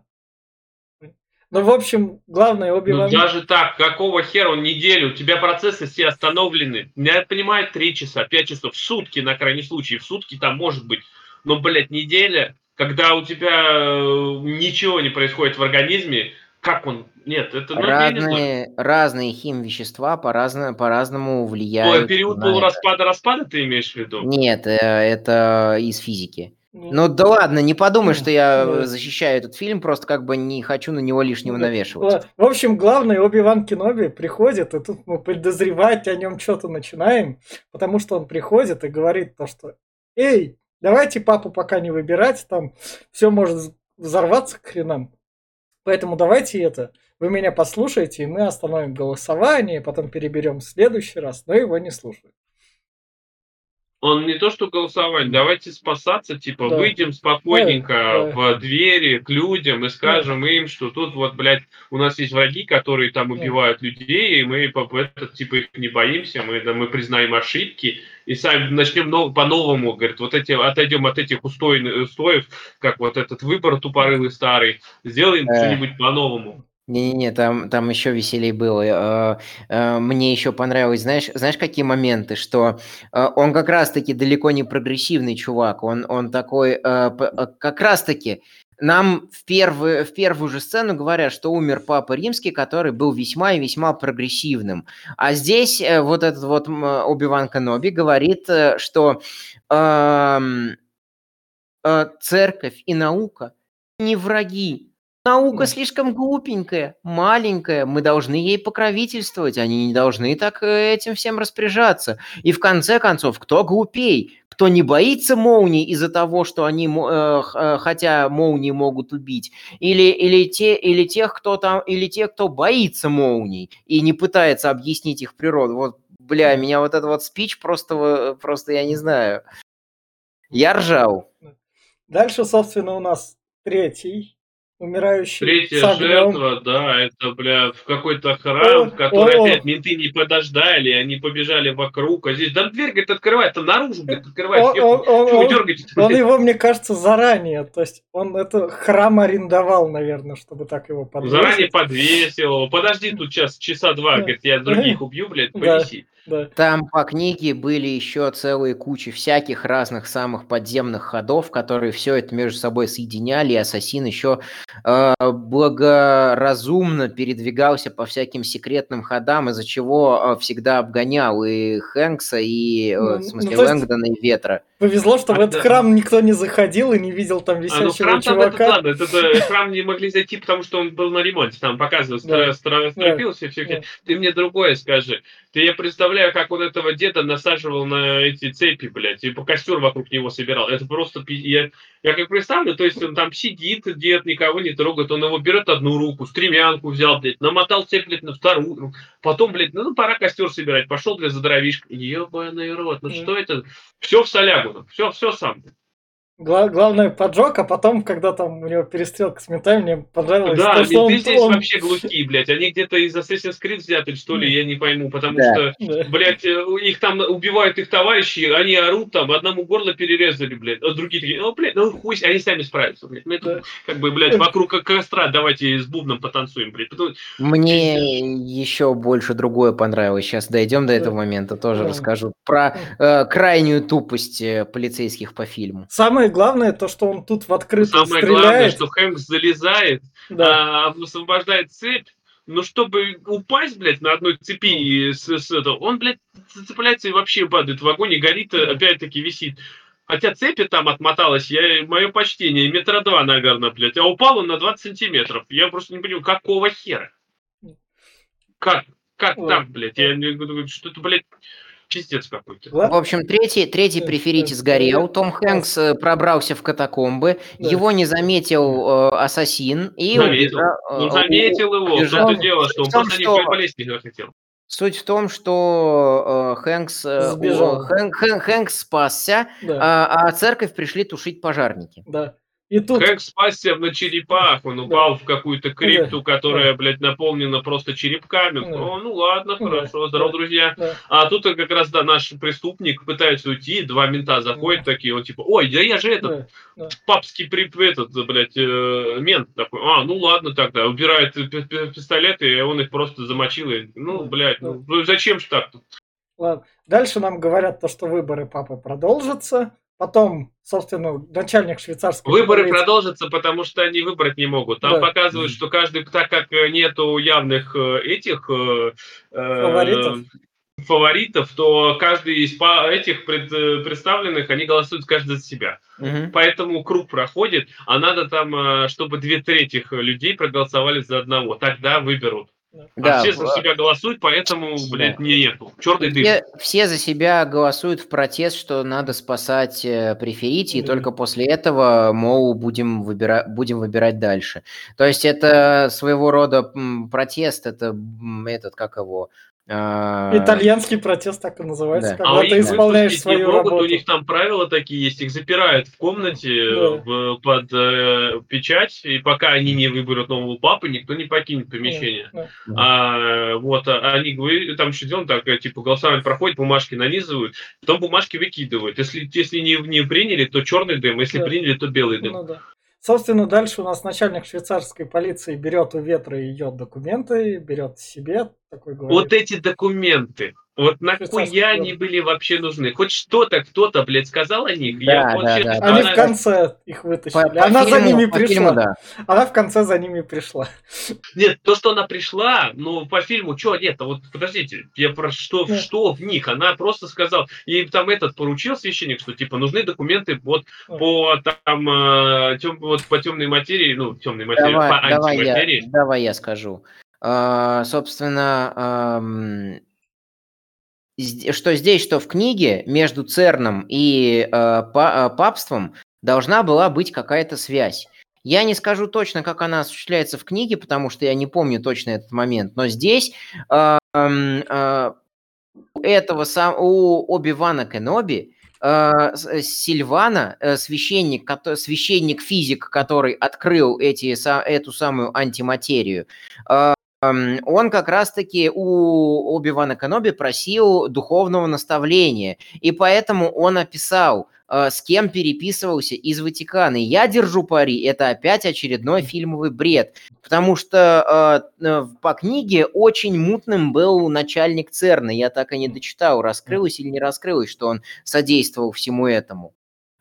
Ну, в общем, главное, даже так, какого хера он неделю? У тебя процессы все остановлены. Я понимаю, 3 часа, 5 часов в сутки, на крайний случай. В сутки там может быть. Но, блядь, неделя, когда у тебя ничего не происходит в организме, как он? Нет, это... Разные химвещества по-разному влияют. Период полураспада-распада ты имеешь в виду? Нет, это из физики. Ну да ладно, не подумай, что я защищаю этот фильм, просто как бы не хочу на него лишнего навешивать. В общем, главное, Оби-Ван Кеноби приходит, и тут мы подозревать о нем что-то начинаем, потому что он приходит и говорит то, что «Эй, давайте папу пока не выбирать, там все может взорваться к хренам». Поэтому давайте вы меня послушаете, и мы остановим голосование, потом переберем в следующий раз, но его не слушают. Он не то что голосование, давайте спасаться, выйдем спокойненько в двери к людям и скажем им, что тут вот, блядь, у нас есть враги, которые там убивают людей, и мы их не боимся, мы признаем ошибки, и сами начнем по-новому, говорит, отойдем от этих устоев, как вот этот выбор тупорылый старый, сделаем что-нибудь по-новому. Не-не-не, там еще веселее было. Мне еще понравилось, знаешь, какие моменты, что он как раз-таки далеко не прогрессивный чувак, он такой, как раз-таки, нам в первую же сцену говорят, что умер Папа Римский, который был весьма и весьма прогрессивным. А здесь вот этот вот Оби-Ван Кеноби говорит, что церковь и наука не враги. Наука слишком глупенькая, маленькая, мы должны ей покровительствовать, они не должны так этим всем распоряжаться. И в конце концов, кто глупей, кто не боится молний из-за того, что они, хотя молнии могут убить, или тех, кто боится молний и не пытается объяснить их природу. Вот, бля, меня вот этот вот спич просто я не знаю. Я ржал. Дальше, собственно, у нас третья жертва, да, это, бля, в какой-то храм, в который опять менты не подождали, они побежали вокруг, а здесь, да, дверь, говорит, открывает, там наружу, говорит, открывает, чего дергаете? Он его, мне кажется, заранее, то есть он это храм арендовал, наверное, чтобы так его подвесить. Заранее подвесил, подожди тут часа 2, говорит, я других убью, блядь, понеси. Да. Там по книге были еще целые кучи всяких разных самых подземных ходов, которые все это между собой соединяли, и ассасин еще благоразумно передвигался по всяким секретным ходам, из-за чего всегда обгонял и Хэнкса, и Лэнгдона, и Ветра. Повезло, что в этот храм никто не заходил и не видел там висячего чувака. Храм не могли зайти, потому что он был на ремонте, там показывал, стропился, все. Ты мне другое скажи. Я представляю, как он этого деда насаживал на эти цепи, блядь, и костер вокруг него собирал. Это просто... Я как представлю, то есть он там сидит, дед, никого не трогает, он его берет одну руку, стремянку взял, блядь, намотал цепь, блядь, на вторую руку. Потом, блядь, пора костер собирать, пошел, блядь, за дровишкой. Ебаный рот, что это? Все в солягу, все сам. Главное поджог, а потом, когда там у него перестрелка с ментами, мне понравилось. Да, менты здесь вообще глухие, блядь. Они где-то из Assassin's Creed взяты, что ли, я не пойму. Потому что, блядь, их там убивают их товарищи, они орут там, одному горло перерезали, блядь. А другие такие, блядь, хуй, они сами справятся, блядь. Мы тут, как бы, блядь, вокруг костра давайте с бубном потанцуем, блядь. Мне еще больше другое понравилось. Сейчас дойдем до этого момента, тоже расскажу про крайнюю тупость полицейских по фильму. Самое самое главное, то, что он тут в открытую стреляет. Самое главное, что Хэнкс залезает, да. Освобождает цепь. Но чтобы упасть, блядь, на одной цепи, он, блядь, зацепляется и вообще падает в огонь и горит, опять-таки висит. Хотя цепи там отмоталась, мое почтение, 2 метра, наверное, блядь. А упал он на 20 сантиметров. Я просто не понимаю, какого хера? Как так, блядь? Я говорю, что-то, блядь, пиздец какой-то. В общем, третий преферити сгорел. Том Хэнкс пробрался в катакомбы. Да. Его не заметил ассасин. И заметил его. В том-то дело, что он просто не полезть не захотел. Суть в том, что Хэнкс спасся, да. А церковь пришли тушить пожарники. Да. И тут... Хэнкс спасся на черепах, он упал в какую-то крипту, которая, блядь, наполнена просто черепками. Да. О, ну ладно, хорошо, здорово, друзья. Да. А тут как раз, да, наш преступник пытается уйти, 2 мента заходят такие, он типа, ой, да я же этот, папский блядь, мент такой. А, ну ладно тогда, убирает пистолеты, и он их просто замочил. И, блядь, зачем же так-то? Ладно, дальше нам говорят то, что выборы папы продолжатся. Потом, собственно, начальник швейцарского... Выборы продолжатся, потому что они выбрать не могут. Там показывают, что каждый, так как нету явных этих... Фаворитов, то каждый из этих представленных, они голосуют каждый за себя. Угу. Поэтому круг проходит, а надо там, чтобы 2/3 людей проголосовали за одного. Тогда выберут. Да, а все за себя голосуют, поэтому, блядь, нету. Черный дым. Все за себя голосуют в протест, что надо спасать преферити, и только после этого, мол, будем выбирать дальше. То есть это своего рода протест, это этот, как его... Итальянский протест так и называется, когда ты исполняешь свою работу. У них там правила такие есть, их запирают в комнате под печать, и пока они не выберут нового папы, никто не покинет помещение. Они там еще делают так, типа голосование проходит, бумажки нанизывают, потом бумажки выкидывают. Если не приняли, то черный дым, если приняли, то белый дым. Собственно, дальше у нас начальник швейцарской полиции берет у Ветры ее документы, берет себе, такой говорит. Вот эти документы, вот нахуя они были вообще нужны? Хоть что-то кто-то, блядь, сказал о них? Они в конце их вытащили. Она за ними пришла. Она в конце за ними пришла. Нет, то, что она пришла, по фильму, что нет-то, вот подождите, я про что в них? Она просто сказала, ей там поручил священник, что, типа, нужны документы вот по темной материи, темной материи, по антиматерии. Давай я скажу. Собственно, что здесь, что в книге, между ЦЕРНом и папством должна была быть какая-то связь. Я не скажу точно, как она осуществляется в книге, потому что я не помню точно этот момент, но здесь у Оби-Вана Кеноби Сильвано, священник-физик, который открыл эту самую антиматерию, он как раз-таки у Оби-Вана Кеноби просил духовного наставления, и поэтому он описал, с кем переписывался из Ватикана. И я держу пари, это опять очередной фильмовый бред, потому что по книге очень мутным был начальник ЦЕРНа, я так и не дочитал, раскрылось или не раскрылось, что он содействовал всему этому.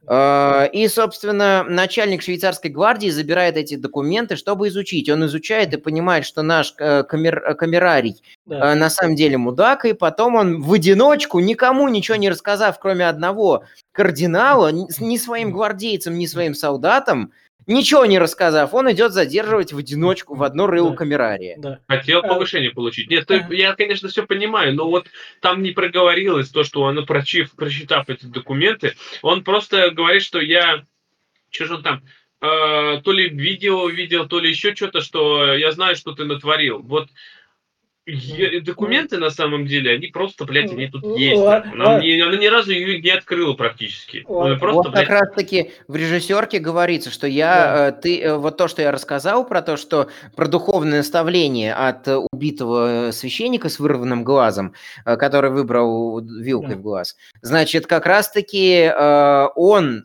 И, собственно, начальник швейцарской гвардии забирает эти документы, чтобы изучить. Он изучает и понимает, что наш камерарий на самом деле мудак, и потом он в одиночку, никому ничего не рассказав, кроме одного кардинала, ни своим гвардейцам, ни своим солдатам, ничего не рассказав, он идет задерживать в одиночку в одно рыло камерария. Да. Хотел повышение получить. Нет, я, конечно, все понимаю, но вот там не проговорилось то, что он, прочитав эти документы, он просто говорит, что что же он там, то ли видео видел, то ли еще что-то, что я знаю, что ты натворил. Вот документы, на самом деле, они просто, блядь, они тут есть. Она ни разу ее не открыла практически. Просто, как раз-таки в режиссерке говорится, что вот то, что я рассказал про духовное наставление от убитого священника с вырванным глазом, который выбрал вилкой в глаз, значит, как раз-таки он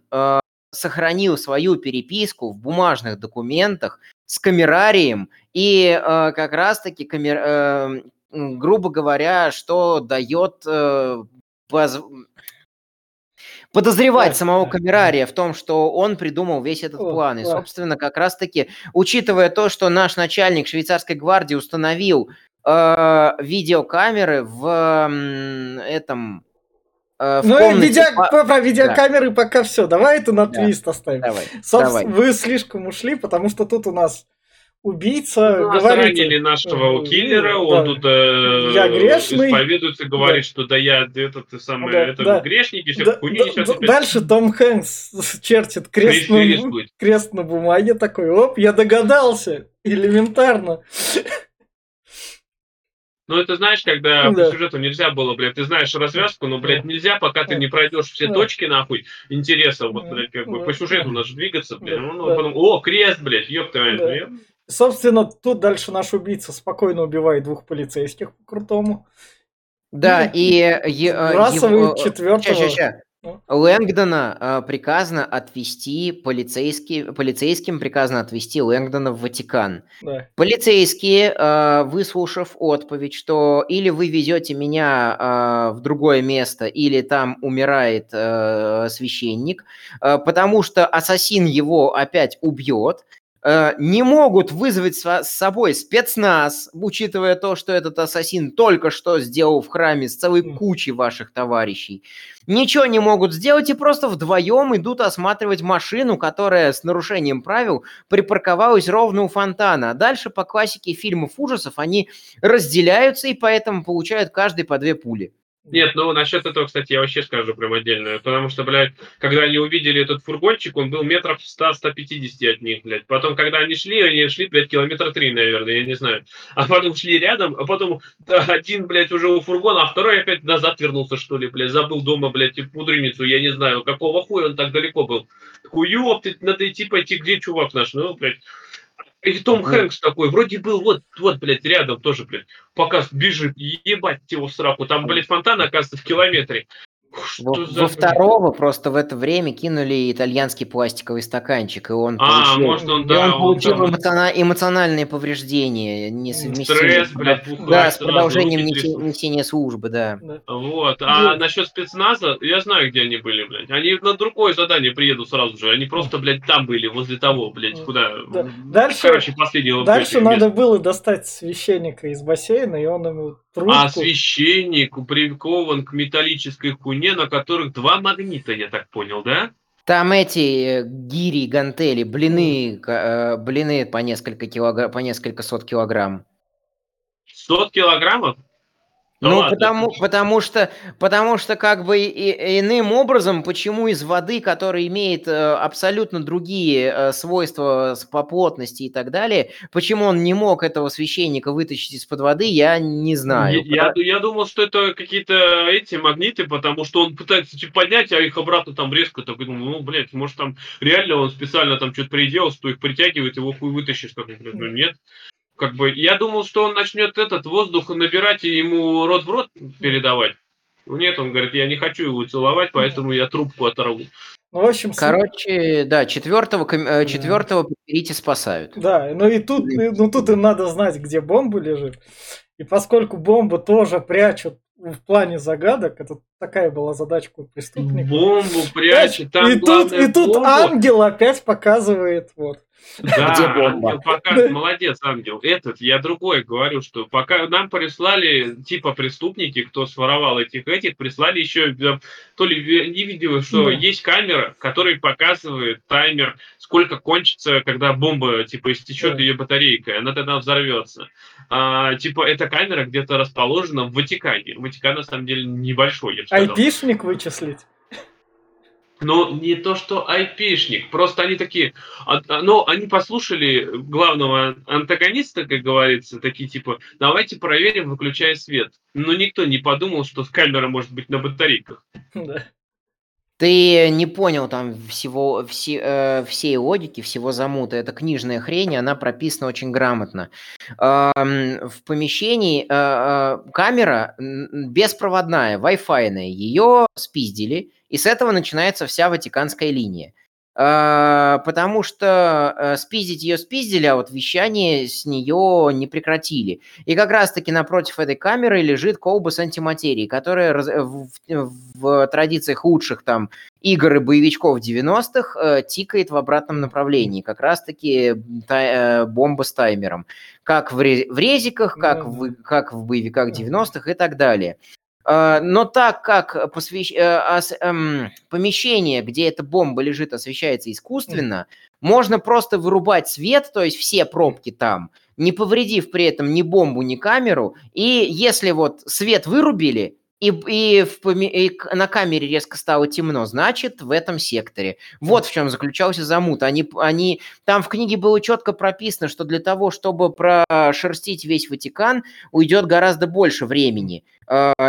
сохранил свою переписку в бумажных документах с камерарием, и как раз-таки, грубо говоря, что дает подозревать самого Камерария в том, что он придумал весь этот план. И, собственно, как раз-таки, учитывая то, что наш начальник швейцарской гвардии установил видеокамеры в этом... Про видеокамеры пока все. Давай это на твист оставим. Собственно, вы слишком ушли, потому что тут у нас убийца говорит... Ранили нашего киллера, он тут исповедуется, говорит, что грешники, все хуйни несет. Дальше Том Хэнкс чертит крест на бумаге такой, оп, я догадался, элементарно. Ну, это знаешь, когда по сюжету нельзя было, блядь, ты знаешь развязку, но, блядь, нельзя, пока ты не пройдешь все точки, нахуй, интереса, вот, блядь, как бы, по сюжету надо же двигаться, блядь, потом, крест, блядь, ёпта, блядь. Собственно, тут дальше наш убийца спокойно убивает двух полицейских по-крутому. Да, и... Расовый четвертого... Лэнгдона приказано отвезти Лэнгдона в Ватикан. Да. Полицейские, выслушав отповедь, что или вы везете меня в другое место, или там умирает священник, потому что ассасин его опять убьет, не могут вызвать с собой спецназ, учитывая то, что этот ассасин только что сделал в храме с целой кучей ваших товарищей. Ничего не могут сделать и просто вдвоем идут осматривать машину, которая с нарушением правил припарковалась ровно у фонтана. А дальше по классике фильмов ужасов они разделяются и поэтому получают каждый по 2 пули. Нет, ну насчет этого, кстати, я вообще скажу прям отдельно, потому что, блядь, когда они увидели этот фургончик, он был метров 100-150 от них, блядь. Потом, когда они шли, блядь, километра 3, наверное, я не знаю. А потом шли рядом, а потом один, блядь, уже у фургона, а второй опять назад вернулся, что ли, блядь, забыл дома, блядь, и пудреницу, я не знаю, какого хуя он так далеко был. Такой, ёп, надо идти пойти, где чувак наш, ну, блядь. И Том Хэнкс такой, вроде был, вот, блядь, рядом тоже, блядь, пока бежит, ебать его в сраку, там, блядь, фонтан, оказывается, в километре. Во второго просто в это время кинули итальянский пластиковый стаканчик, и он получил эмоциональные повреждения, несовместимые. Стресс, блядь, с продолжением несения службы, да. Вот, а насчет спецназа, я знаю, где они были, блядь. Они на другое задание приедут сразу же, они просто, блядь, там были, возле того, блядь, куда... Короче, последнего... Дальше надо было достать священника из бассейна, и он ему... А священник прикован к металлической куне, на которых 2 магнита, я так понял, да? Там эти гири, гантели, блины по несколько килограмм, по несколько сот килограмм. 100 килограммов? Ну, потому что как бы иным образом, почему из воды, которая имеет абсолютно другие свойства по плотности и так далее, почему он не мог этого священника вытащить из-под воды, я не знаю. Я думал, что это какие-то эти магниты, потому что он пытается поднять, а их обратно там резко, так думаю, блядь, может там реально он специально там что-то приделал, что их притягивает, его хуй вытащишь, как-нибудь, ну нет. Как бы, я думал, что он начнет этот воздух набирать и ему рот в рот передавать. Нет, он говорит, я не хочу его целовать, поэтому я трубку оторву. Ну, в общем, короче, да, четвертого берите, спасают. Да, ну и тут, им надо знать, где бомба лежит. И поскольку бомбу тоже прячут в плане загадок, это такая была задачка у преступника. Бомбу прячут, там и тут ангел опять показывает, вот. Да, ангел показывает, молодец, ангел. Этот, я другой говорю, что пока нам прислали, типа, преступники, кто своровал этих, прислали еще, то ли не видео, что есть камера, которая показывает таймер, сколько кончится, когда бомба, типа, истечет ее батарейка, она тогда взорвется. Типа, эта камера где-то расположена в Ватикане. Ватикан, на самом деле, небольшой, я бы сказал. Айпишник вычислить? Ну, не то, что айпишник, просто они такие, они послушали главного антагониста, как говорится, такие типа, давайте проверим, выключая свет. Но никто не подумал, что камера может быть на батарейках. Да. Ты не понял там всей логики, всего замута. Это книжная хрень, она прописана очень грамотно. В помещении камера беспроводная, вай-файная, ее спиздили, и с этого начинается вся Ватиканская линия. потому что спиздить ее спиздили, а вот вещание с нее не прекратили. И как раз-таки напротив этой камеры лежит колба с антиматерией, которая в традициях лучших там игр и боевичков 90-х тикает в обратном направлении. Как раз-таки бомба с таймером. Как в резиках, как в боевиках 90-х и так далее. Но так как помещение, где эта бомба лежит, освещается искусственно, можно просто вырубать свет, то есть все пробки там, не повредив при этом ни бомбу, ни камеру. И если вот свет вырубили, и на камере резко стало темно, значит, в этом секторе. Вот в чем заключался замут. Там в книге было четко прописано, что для того, чтобы прошерстить весь Ватикан, уйдет гораздо больше времени.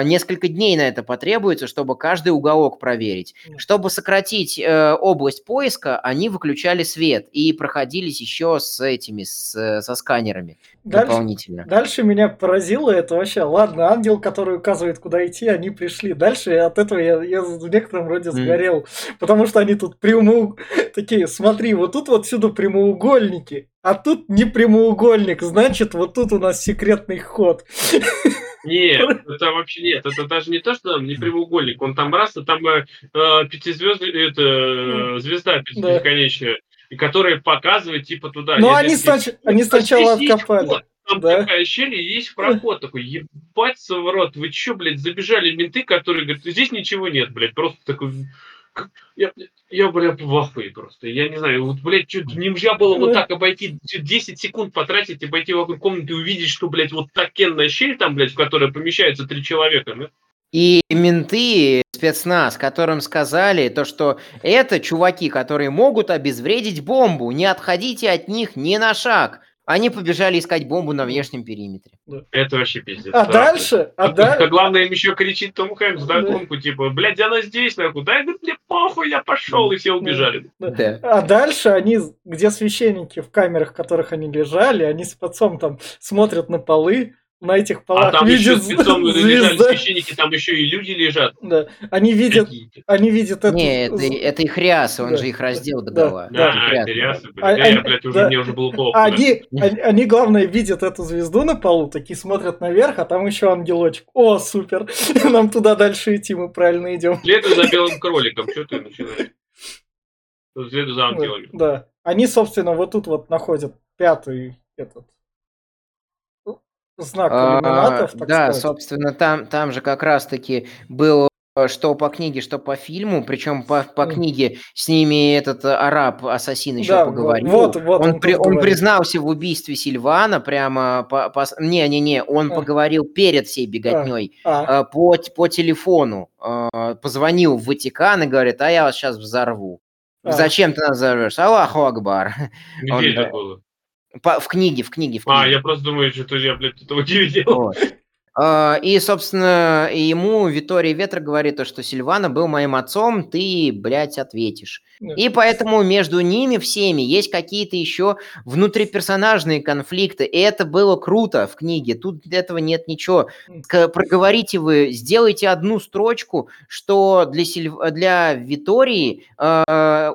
Несколько дней на это потребуется, чтобы каждый уголок проверить. Чтобы сократить область поиска, они выключали свет и проходились еще со сканерами дополнительно. Дальше меня поразило это вообще. Ладно, ангел, который указывает, куда идти, они пришли. Дальше от этого я в некотором роде сгорел, потому что они тут такие, смотри, вот тут вот сюда прямоугольники, а тут не прямоугольник, значит, вот тут у нас секретный ход. Нет, это вообще нет. Это даже не то, что там не прямоугольник. Он там раз, и там звезда бесконечная, которая показывает типа туда. Ну, они сначала откопали. Там такая щель, и есть проход такой. Ебать, соворот, вы чё, блядь, забежали менты, которые говорят, здесь ничего нет, блядь. Просто такой... Я в ахуе просто. Я не знаю, вот, блядь, чуть нельзя было вот так обойти, 10 секунд потратить, обойти вокруг комнаты и увидеть, что, блядь, вот такенная щель там, блядь, в которой помещаются 3 человека, да? И менты, спецназ, которым сказали, то, что это чуваки, которые могут обезвредить бомбу, не отходите от них ни на шаг. Они побежали искать бомбу на внешнем периметре. Это вообще пиздец. А да, дальше? Главное, им еще кричит Том Хэнкс, да, Томку, типа, блядь, она здесь, нахуй. Да, мне похуй, я пошел, и все убежали. Да. А дальше они, где священники в камерах, в которых они лежали, они с отцом там смотрят на полы, на этих полах там видят еще лежали священники, там еще и люди лежат. Да. Они видят это... Не, это их ряса, он же их раздел до гола. Это ряса, мне уже было плохо. Они, главное, видят эту звезду на полу, такие смотрят наверх, а там еще ангелочек. О, супер, нам туда дальше идти, мы правильно идем. Следуй за белым кроликом, что ты начинаешь? Следуй за ангелами. Да, они, собственно, вот тут вот находят пятый этот... Знак иллюминатов, так сказать. Да, собственно, там же как раз-таки было что по книге, что по фильму, причем по книге с ними этот араб-ассасин еще поговорил. Вот он признался в убийстве Сильвана прямо... он поговорил перед всей беготней по телефону, позвонил в Ватикан и говорит, а я вас сейчас взорву. Зачем ты нас взорвешь? Аллаху Акбар. Где это было? В книге. Я просто думаю, что я, блядь, этого не видел. И, собственно, ему Виттория Ветра говорит, то, что Сильвано был моим отцом, ты, блядь, ответишь. И поэтому между ними всеми есть какие-то еще внутриперсонажные конфликты. И это было круто в книге. Тут этого нет ничего. Проговорите вы, сделайте одну строчку, что для Виттории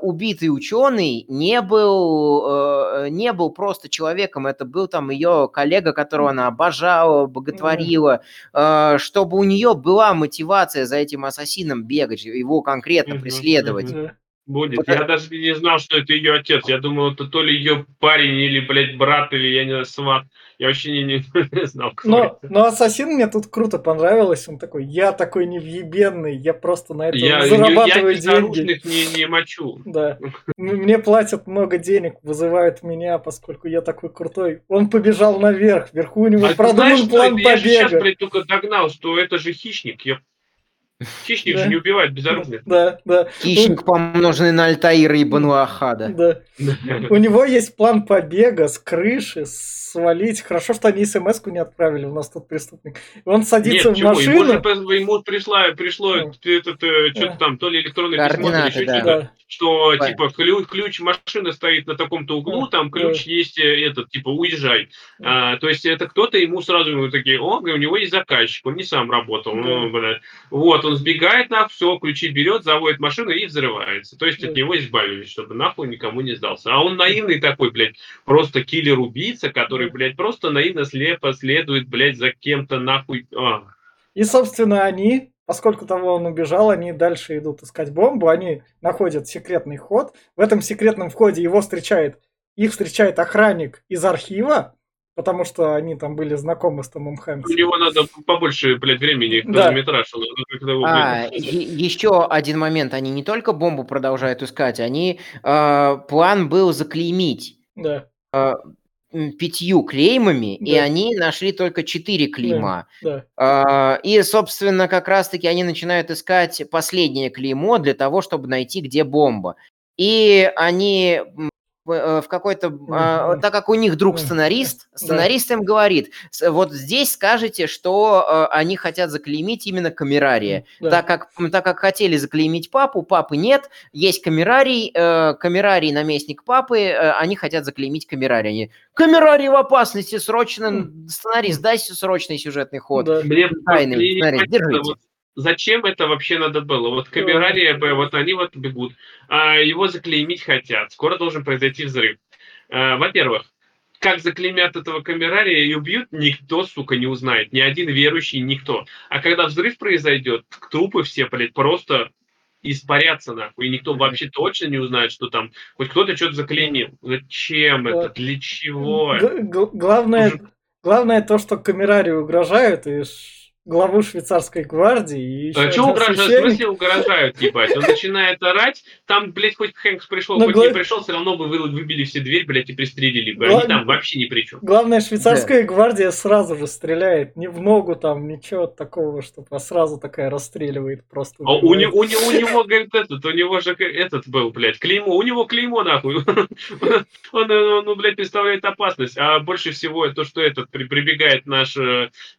убитый ученый не был просто человеком. Это был там ее коллега, которого она обожала, боготворила. Чтобы у нее была мотивация за этим ассасином бегать, его конкретно преследовать. Будет. Я даже не знал, что это ее отец. Я думал, это то ли ее парень, или, блядь, брат, или, я не знаю, сват. Я вообще не знал, кто это. Но ассасин мне тут круто понравилось. Он такой, я такой невъебенный, я просто на этом зарабатываю деньги. Я не мочу. Да. Мне платят много денег, вызывают меня, поскольку я такой крутой. Он побежал наверх, вверху у него продуман план побега. Я сейчас, блядь, только догнал, что это же хищник, Хищник же не убивает безоружных. Да. Хищник, помноженный на Альтаира и Бануахада. У него есть план побега с крыши, свалить. Хорошо, что они смс-ку не отправили, у нас тут преступник. Он садится в машину. Ему пришло что-то там, то ли электронное письмо, или еще что-то. что, типа, ключ машины стоит на таком-то углу, там ключ есть этот, типа, уезжай. То есть это кто-то ему сразу ему такие, о, у него есть заказчик, он не сам работал. Вот, он сбегает, на все, ключи берет, заводит машину и взрывается. То есть от него избавились, чтобы нахуй никому не сдался. А он наивный такой, блядь, просто киллер-убийца, который, блядь, просто наивно слепо следует, блядь, за кем-то нахуй. И, собственно, они... Поскольку того он убежал, они дальше идут искать бомбу, они находят секретный ход. В этом секретном входе их встречает охранник из архива, потому что они там были знакомы с Томом Хэнксом. У него надо побольше, блядь, времени, хронометраж. Еще один момент. Они не только бомбу продолжают искать, они... план был заклеймить. Да. 5 клеймами, и они нашли только 4 клейма. И, собственно, как раз-таки они начинают искать последнее клеймо для того, чтобы найти, где бомба. И они в какой-то... так как у них друг сценарист им говорит, вот здесь скажите, что они хотят заклеймить именно Камерария. Так как хотели заклеймить папу, папы нет, есть Камерарий, Камерарий наместник папы, они хотят заклеймить Камерария. Они, Камерарий в опасности, срочно, сценарист, дай срочный сюжетный ход. Тайный сценарист, держите. Зачем это вообще надо было? Вот Камерария, вот они вот бегут, а его заклеймить хотят. Скоро должен произойти взрыв. Во-первых, как заклеймят этого Камерария и убьют, никто, сука, не узнает. Ни один верующий, никто. А когда взрыв произойдет, трупы все, блядь, просто испарятся, нахуй. И никто вообще точно не узнает, что там хоть кто-то что-то заклеймил. Зачем это? Для чего? Главное то, что Камерарию угрожают и... главу швейцарской гвардии. И а что угрожают? В смысле угрожают, ебать? Он начинает орать, там, блядь, хоть Хэнкс пришел, хоть не пришел, все равно бы выбили все дверь, блядь, и пристрелили бы. Они там вообще ни при чем. Главное, швейцарская гвардия сразу же стреляет, не в ногу там, ничего такого, чтобы, а сразу такая расстреливает просто. А у него, говорит, этот, у него же этот был, блядь, клеймо, у него клеймо, нахуй. Он, блядь, представляет опасность, а больше всего то, что этот, прибегает наш,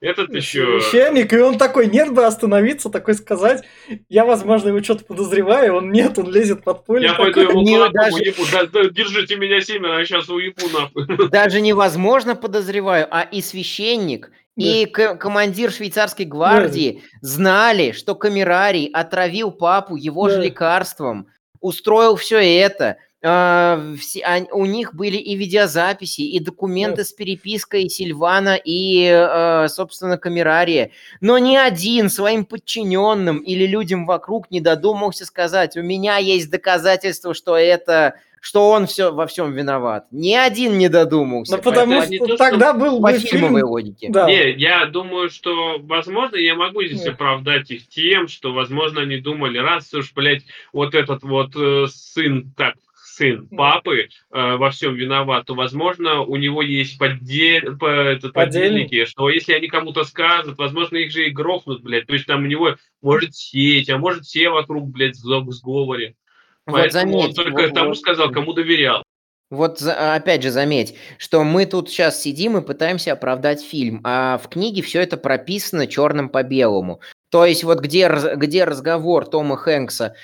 этот еще... И он такой, нет бы остановиться, такой сказать, я, возможно, его что-то подозреваю, он лезет под пыль. Я пойду его кулаком уебу, держите меня семеро, я сейчас уебу нахуй. Даже невозможно подозреваю, а и священник, и командир швейцарской гвардии знали, что Камерарий отравил папу его же лекарством, устроил все это. У них были и видеозаписи, и документы с перепиской Сильвана и, собственно, Камерария. Но ни один своим подчиненным или людям вокруг не додумался сказать, у меня есть доказательства, что он во всем виноват. Ни один не додумался. Но потому что тогда был по фильмовой логике. Да. Не, я думаю, что, возможно, я могу здесь оправдать их тем, что, возможно, они думали, раз уж, блядь, вот этот вот сын папы во всем виноват, то, возможно, у него есть подельники, что если они кому-то скажут, возможно, их же и грохнут, блядь. То есть там у него может сесть, а может все вокруг, блядь, в сговоре. Поэтому вот заметь, он только тому сказал, кому доверял. Вот опять же заметь, что мы тут сейчас сидим и пытаемся оправдать фильм, а в книге все это прописано черным по белому. То есть вот где разговор Тома Хэнкса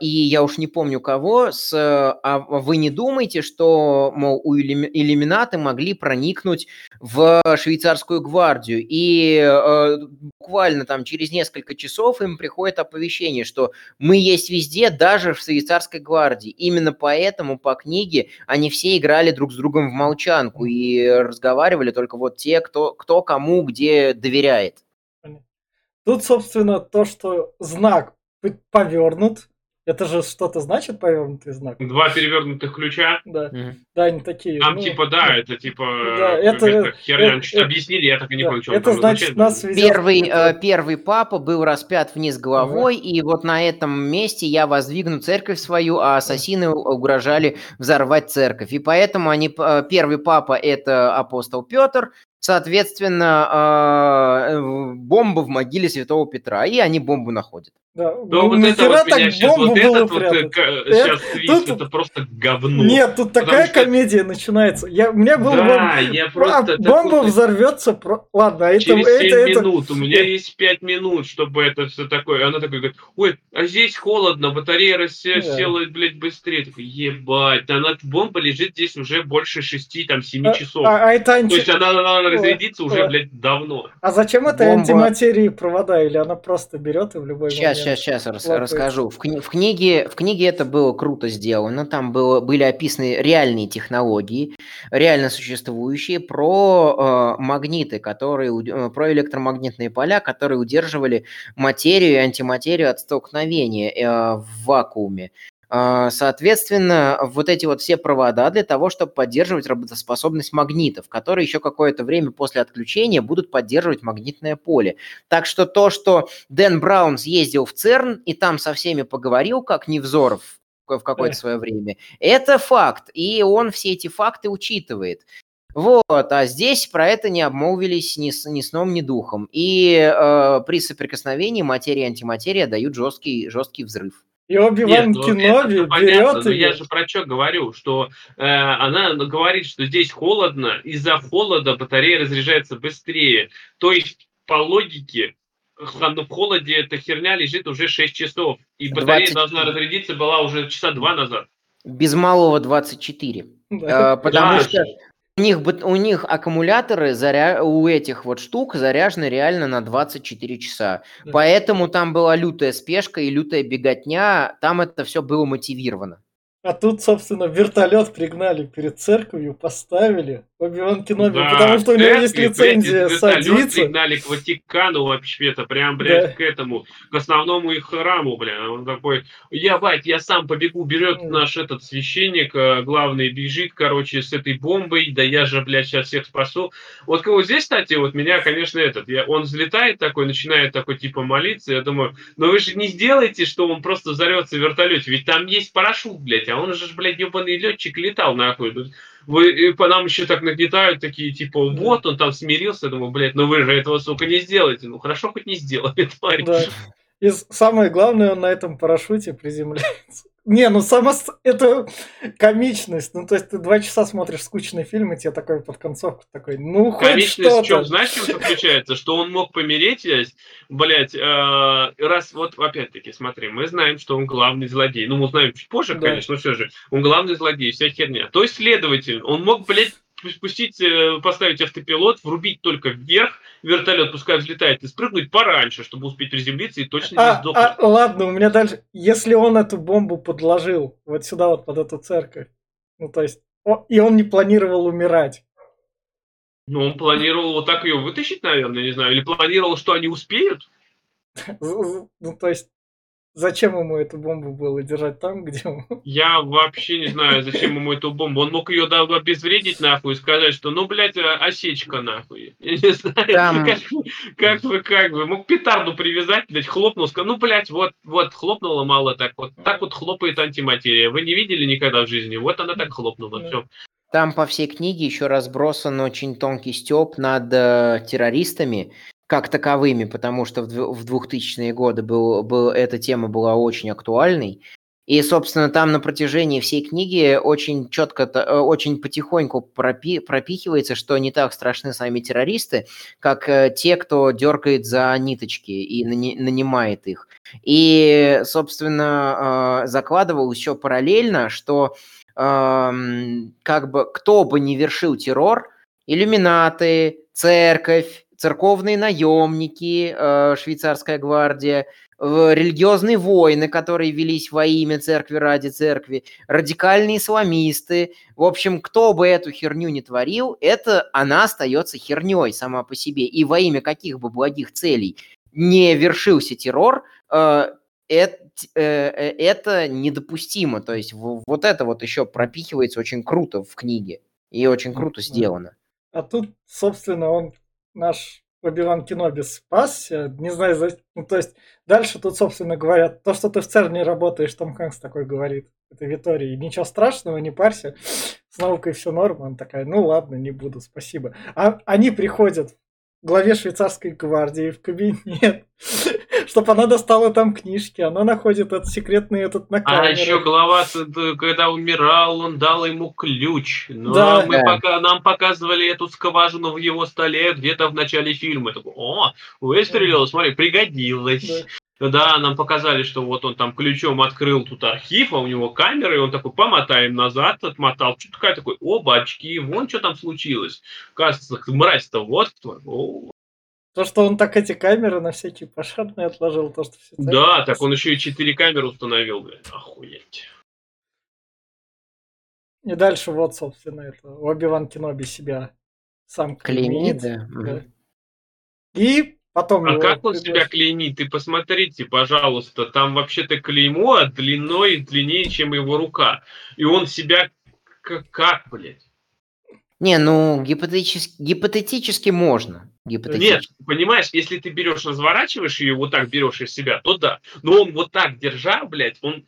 и я уж не помню кого, а вы не думаете, что, мол, иллюминаты могли проникнуть в швейцарскую гвардию? И буквально там через несколько часов им приходит оповещение, что мы есть везде, даже в швейцарской гвардии. Именно поэтому по книге они все играли друг с другом в молчанку и разговаривали только вот те, кто кому где доверяет. Тут, собственно, то, что знак повернут, это же что-то значит повернутый знак. 2 перевернутых ключа. Да, да, они такие. Там типа, это типа херня. Объяснили, я так и не понял, что это значит. Нас первый папа был распят вниз головой, и вот на этом месте я воздвигну церковь свою, а ассасины угрожали взорвать церковь. И поэтому первый папа – это апостол Петр, соответственно, бомба в могиле святого Петра, и они бомбу находят. Да, да, ну, вот это вот меня сейчас, вот этот вот сейчас твист, это просто говно. Нет, тут такая комедия начинается. У меня был бомба взорвется, ладно, это... Через 7 минут, у меня есть 5 минут, чтобы это все такое. Она такая говорит, ой, а здесь холодно, батарея рассела, блядь, быстрее. Ебать, она бомба лежит здесь уже больше 6-7 часов. То есть она разрядится уже, блядь, давно. А зачем это антиматерии провода? Или она просто берет и в любой момент... Сейчас расскажу. В книге это было круто сделано. Там были описаны реальные технологии, реально существующие, про магниты, про электромагнитные поля, которые удерживали материю и антиматерию от столкновения в вакууме. Соответственно, вот эти вот все провода для того, чтобы поддерживать работоспособность магнитов, которые еще какое-то время после отключения будут поддерживать магнитное поле. Так что то, что Дэн Браун съездил в ЦЕРН и там со всеми поговорил, как Невзоров в какое-то свое время, это факт, и он все эти факты учитывает. Вот, а здесь про это не обмолвились ни сном, ни духом. И при соприкосновении материя и антиматерия дают жесткий взрыв. И Оби-Ван Кеноби берет... Но я же про что говорю, что она говорит, что здесь холодно, из-за холода батарея разряжается быстрее. То есть, по логике, в холоде эта херня лежит уже 6 часов, и батарея должна разрядиться была уже часа 2 назад. Без малого 24. Потому что... У них аккумуляторы у этих вот штук заряжены реально на 24 часа. Да. Поэтому там была лютая спешка и лютая беготня. Там это все было мотивировано. А тут, собственно, вертолет пригнали перед церковью, поставили. Оби-Ван Кеноби, да, потому что у него есть лицензия садиться. Вертолет пригнали к Ватикану вообще-то, прям, блядь, да, к этому, к основному их храму, блядь. Он такой, я сам побегу, берет наш этот священник, главный бежит, короче, с этой бомбой, да я же, блядь, сейчас всех спасу. Вот кого здесь, кстати, вот меня, конечно, он взлетает такой, начинает такой, типа, молиться, я думаю, но вы же не сделаете, что он просто взорвется в вертолете, ведь там есть парашют, блядь, а он же, блядь, ебаный летчик летал, нахуй, вы по нам еще так нагнетают, такие, типа, вот он там смирился, я думаю, блядь, ну вы же этого, сука, не сделаете. Ну хорошо, хоть не сделали, тварь. Да. И самое главное, он на этом парашюте приземляется. Не, ну сама это комичность. Ну, то есть ты 2 часа смотришь скучный фильм, и тебе такой под концовку такой, ну, хоть что-то. Комичность в чем, знаешь, чем заключается? Что он мог помереть здесь, блядь, раз, вот опять-таки, смотри, мы знаем, что он главный злодей. Ну, мы узнаем чуть позже, да, конечно, но все же. Он главный злодей, вся херня. То есть, следовательно, он мог, блядь, поставить автопилот, врубить только вверх, вертолет пускай взлетает, и спрыгнуть пораньше, чтобы успеть приземлиться и точно не сдохнуть. Ладно, у меня дальше... Если он эту бомбу подложил вот сюда, вот под эту церковь, ну то есть... И он не планировал умирать. Ну, он планировал вот так ее вытащить, наверное, не знаю, или планировал, что они успеют? Ну, то есть... Зачем ему эту бомбу было держать там, где он? Я вообще не знаю, зачем ему эту бомбу. Он мог ее обезвредить, нахуй, и сказать, что, ну, блядь, осечка, нахуй. Я не знаю, как бы. Мог петарду привязать, блядь, хлопнул, сказал, ну, блядь, вот, хлопнула мало так вот. Так вот хлопает антиматерия. Вы не видели никогда в жизни? Вот она так хлопнула, все. Там по всей книге еще разбросан очень тонкий стёб над террористами, как таковыми, потому что в 2000-е годы эта тема была очень актуальной. И, собственно, там на протяжении всей книги очень четко, очень потихоньку пропихивается, что не так страшны сами террористы, как те, кто дергает за ниточки и нанимает их. И, собственно, закладывалось еще параллельно, что как бы кто бы ни вершил террор, иллюминаты, церковь, церковные наемники, швейцарская гвардия, религиозные войны, которые велись во имя церкви ради церкви, радикальные исламисты. В общем, кто бы эту херню не творил, она остается херней сама по себе. И во имя каких бы благих целей не вершился террор, это недопустимо. То есть вот это вот еще пропихивается очень круто в книге и очень круто сделано. А тут, собственно, наш Оби-Ван Кеноби спасся, не знаю, ну, то есть, дальше тут, собственно, говорят, то, что ты в ЦЕРНе работаешь, Том Хэнкс такой говорит. этой Виттории. Ничего страшного, не парься. С наукой все норм. Она такая, ну ладно, не буду, спасибо. А они приходят к главе швейцарской гвардии в кабинет, чтобы она достала там книжки. Она находит этот секретный этот на камеру. А еще глава, когда умирал, он дал ему ключ. Но да. Нам показывали эту скважину в его столе где-то в начале фильма. Такой, о, выстрелил, смотри, пригодилось. Да. Когда нам показали, что вот он там ключом открыл тут архив, а у него камера, и он такой, помотаем назад, отмотал. Что такое? Такой, о, бачки, вон что там случилось. Кажется, мразь-то вот кто. О. То, что он так эти камеры на всякие пожарные отложил, то, что все... Да, так он еще и 4 камеры установил, блядь, охуеть. И дальше вот, собственно, это Оби-Ван Кеноби себя сам клеймит. Да. И... Потом как он себя клеймит? Ты посмотрите, пожалуйста, там вообще-то клеймо длиной и длиннее, чем его рука. И он себя как блядь? Не, ну, гипотетически можно. Гипотетически. Нет, понимаешь, если ты берешь, разворачиваешь ее, вот так берешь из себя, то да. Но он вот так держа, блядь, он...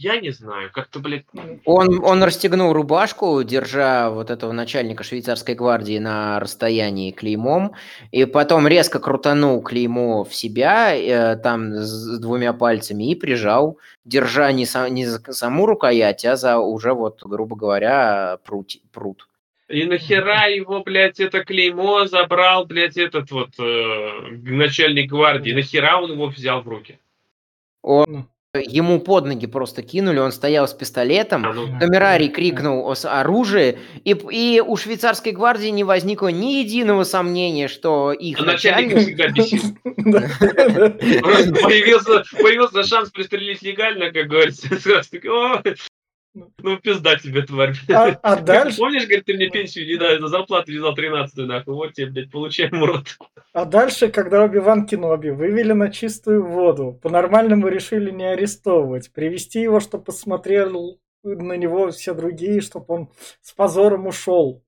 Я не знаю, как-то, блядь... Он расстегнул рубашку, держа вот этого начальника швейцарской гвардии на расстоянии клеймом, и потом резко крутанул клеймо в себя, там, с 2 пальцами, и прижал, держа не за саму рукоять, а за уже, вот, грубо говоря, прут. И нахера его, блядь, это клеймо забрал, блядь, этот вот начальник гвардии? Нахера он его взял в руки? Ему под ноги просто кинули, он стоял с пистолетом, Камерарий крикнул о оружии, и у швейцарской гвардии не возникло ни единого сомнения, что их начальник всегда бесит. Просто появился шанс пристрелить легально, как говорится. Ну, пизда тебе, тварь. А дальше... Помнишь, говорит, ты мне пенсию не дай, на зарплату не дал 13-ю, нахуй, вот тебе, блядь, получай, мурод. А дальше, когда Оби-Ван Кеноби вывели на чистую воду, по-нормальному решили не арестовывать, привести его, чтобы посмотрел на него все другие, чтобы он с позором ушел.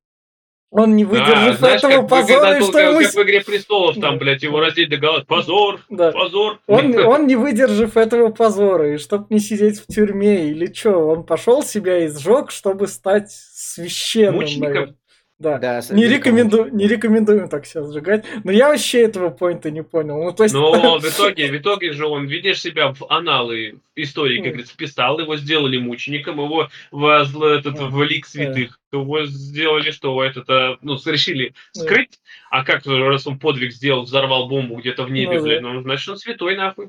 Он не выдержит этого позора, и что ему... Как в «Игре Престолов», там, блядь, его раздеть до головы. Позор, да. Позор. Он не выдержав этого позора, и чтоб не сидеть в тюрьме, или чё, он пошел себя и сжёг, чтобы стать священным. Мучеником. Да. Не рекомендуем так себя сжигать. Но я вообще этого поинта не понял. Ну, то есть... Но в итоге же он, видишь, себя в аналы истории, как говорится, вписал, его сделали мучеником, его в лик святых. Его сделали, что это, решили скрыть, а как раз он подвиг сделал, взорвал бомбу где-то в небе, блядь, значит, он святой, нахуй.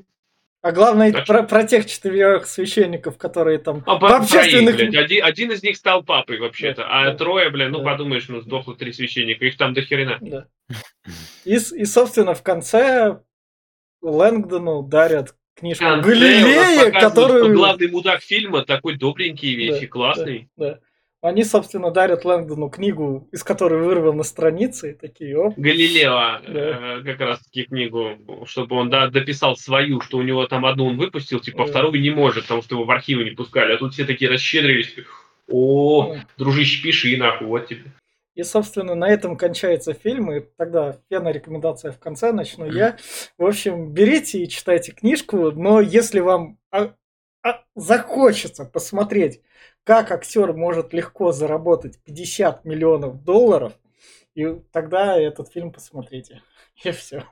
А главное, про тех 4 священников, которые там... А по общественных... их, блядь. Один из них стал папой, вообще-то. А 3, блядь, подумаешь, сдохло 3 священника. Их там до хрена. Да. И, собственно, в конце Лэнгдону дарят книжку Галилея, которую... Главный мудак фильма, такой добренький вещи, классный. Да. Они, собственно, дарят Лэнгдону книгу, из которой вырваны страницы, такие, оп. Галилео, как раз-таки книгу, чтобы он дописал свою, что у него там одну он выпустил, типа, а вторую не может, потому что его в архивы не пускали. А тут все такие расщедрились, о, дружище, пиши, нахуй, вот тебе. И, собственно, на этом кончается фильм, и тогда пьяная рекомендация в конце, начну я. В общем, берите и читайте книжку, но если вам захочется посмотреть, как актер может легко заработать $50 миллионов, и тогда этот фильм посмотрите. И все.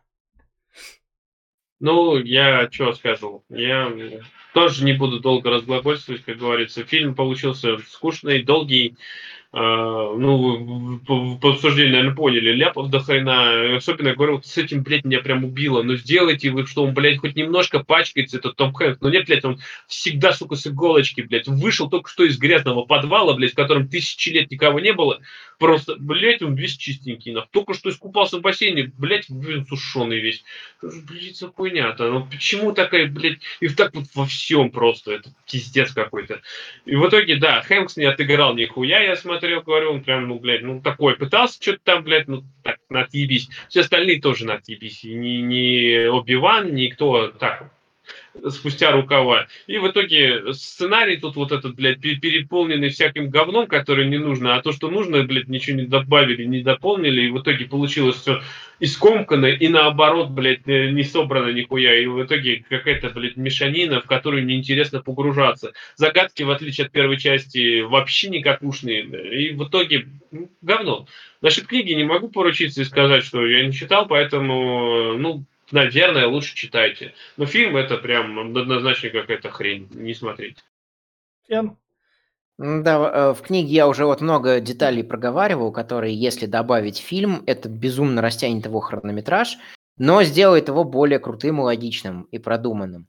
Я что сказал? Я тоже не буду долго разглагольствовать, как говорится. Фильм получился скучный, долгий. По обсуждению, наверное, поняли. Ляпов до хрена. Особенно, я говорю, с этим, блядь, меня прям убило. Ну, сделайте вы, что он, блядь, хоть немножко пачкается, этот Том Хэнкс. Нет, блядь, он всегда, сука, с иголочки, блядь. Вышел только что из грязного подвала, блядь, в котором 1000 лет никого не было. Просто, блядь, он весь чистенький. Только что искупался в бассейне, блядь, сушеный весь. Блядь, за хуйня-то. Почему такая, блядь, и так вот во всем просто. Это пиздец какой-то. И в итоге, да, Хэнкс не отыграл нихуя, я смотрел, говорю, он прям, блядь, такой, пытался что-то там, блядь, так, надъебись. Все остальные тоже надъебись. И ни Оби-Ван, никто так. спустя рукава. И в итоге сценарий тут вот этот, блядь, переполненный всяким говном, которое не нужно, а то, что нужно, блядь, ничего не добавили, не дополнили, и в итоге получилось все и скомкано, и наоборот, блядь, не собрано нихуя, и в итоге какая-то, блядь, мешанина, в которую неинтересно погружаться. Загадки, в отличие от первой части, вообще никакушные, и в итоге говно. Насчет книги не могу поручиться и сказать, что я не читал, поэтому, ну, наверное, лучше читайте. Но фильм это прям однозначно какая-то хрень. Не смотрите. Да, в книге я уже вот много деталей проговаривал, которые, если добавить в фильм, это безумно растянет его хронометраж, но сделает его более крутым и логичным, и продуманным.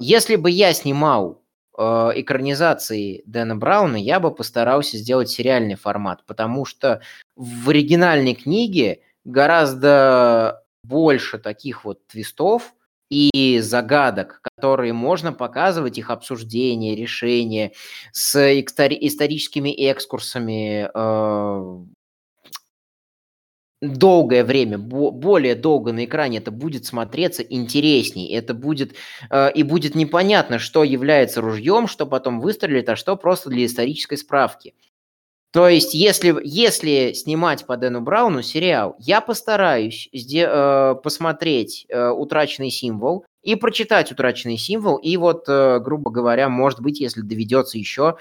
Если бы я снимал экранизации Дэна Брауна, я бы постарался сделать сериальный формат, потому что в оригинальной книге гораздо больше таких вот твистов и загадок, которые можно показывать, их обсуждение, решение с историческими экскурсами долгое время, более долго на экране это будет смотреться интересней, это будет, и будет непонятно, что является ружьем, что потом выстрелит, а что просто для исторической справки. То есть, если снимать по Дэну Брауну сериал, я постараюсь посмотреть «Утраченный символ» и прочитать «Утраченный символ», и вот, грубо говоря, может быть, если доведется еще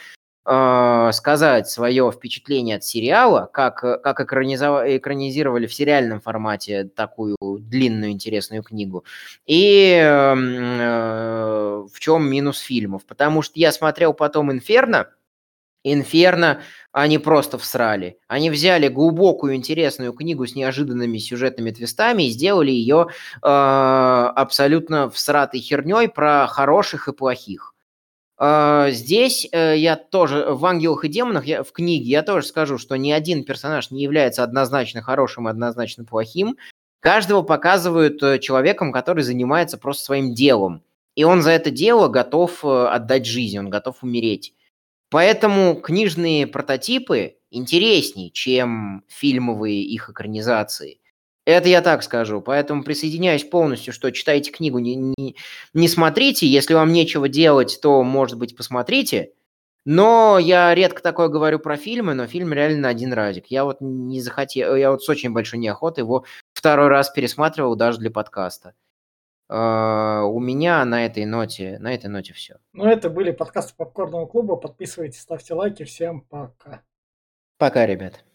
сказать свое впечатление от сериала, как экранизировали в сериальном формате такую длинную интересную книгу, и в чем минус фильмов. Потому что я смотрел потом «Инферно», они просто всрали. Они взяли глубокую интересную книгу с неожиданными сюжетными твистами и сделали ее абсолютно всратой херней про хороших и плохих. Здесь я тоже в «Ангелах и демонах», в книге я тоже скажу, что ни один персонаж не является однозначно хорошим и однозначно плохим. Каждого показывают человеком, который занимается просто своим делом. И он за это дело готов отдать жизнь, он готов умереть. Поэтому книжные прототипы интереснее, чем фильмовые их экранизации. Это я так скажу. Поэтому присоединяюсь полностью, что читайте книгу, не смотрите. Если вам нечего делать, то, может быть, посмотрите. Но я редко такое говорю про фильмы, но фильм реально на один разик. Я вот не захотел, я вот с очень большой неохотой его второй раз пересматривал даже для подкаста. У меня на этой ноте все. Ну, это были подкасты Попкорнового клуба. Подписывайтесь, ставьте лайки. Всем пока. Пока, ребят.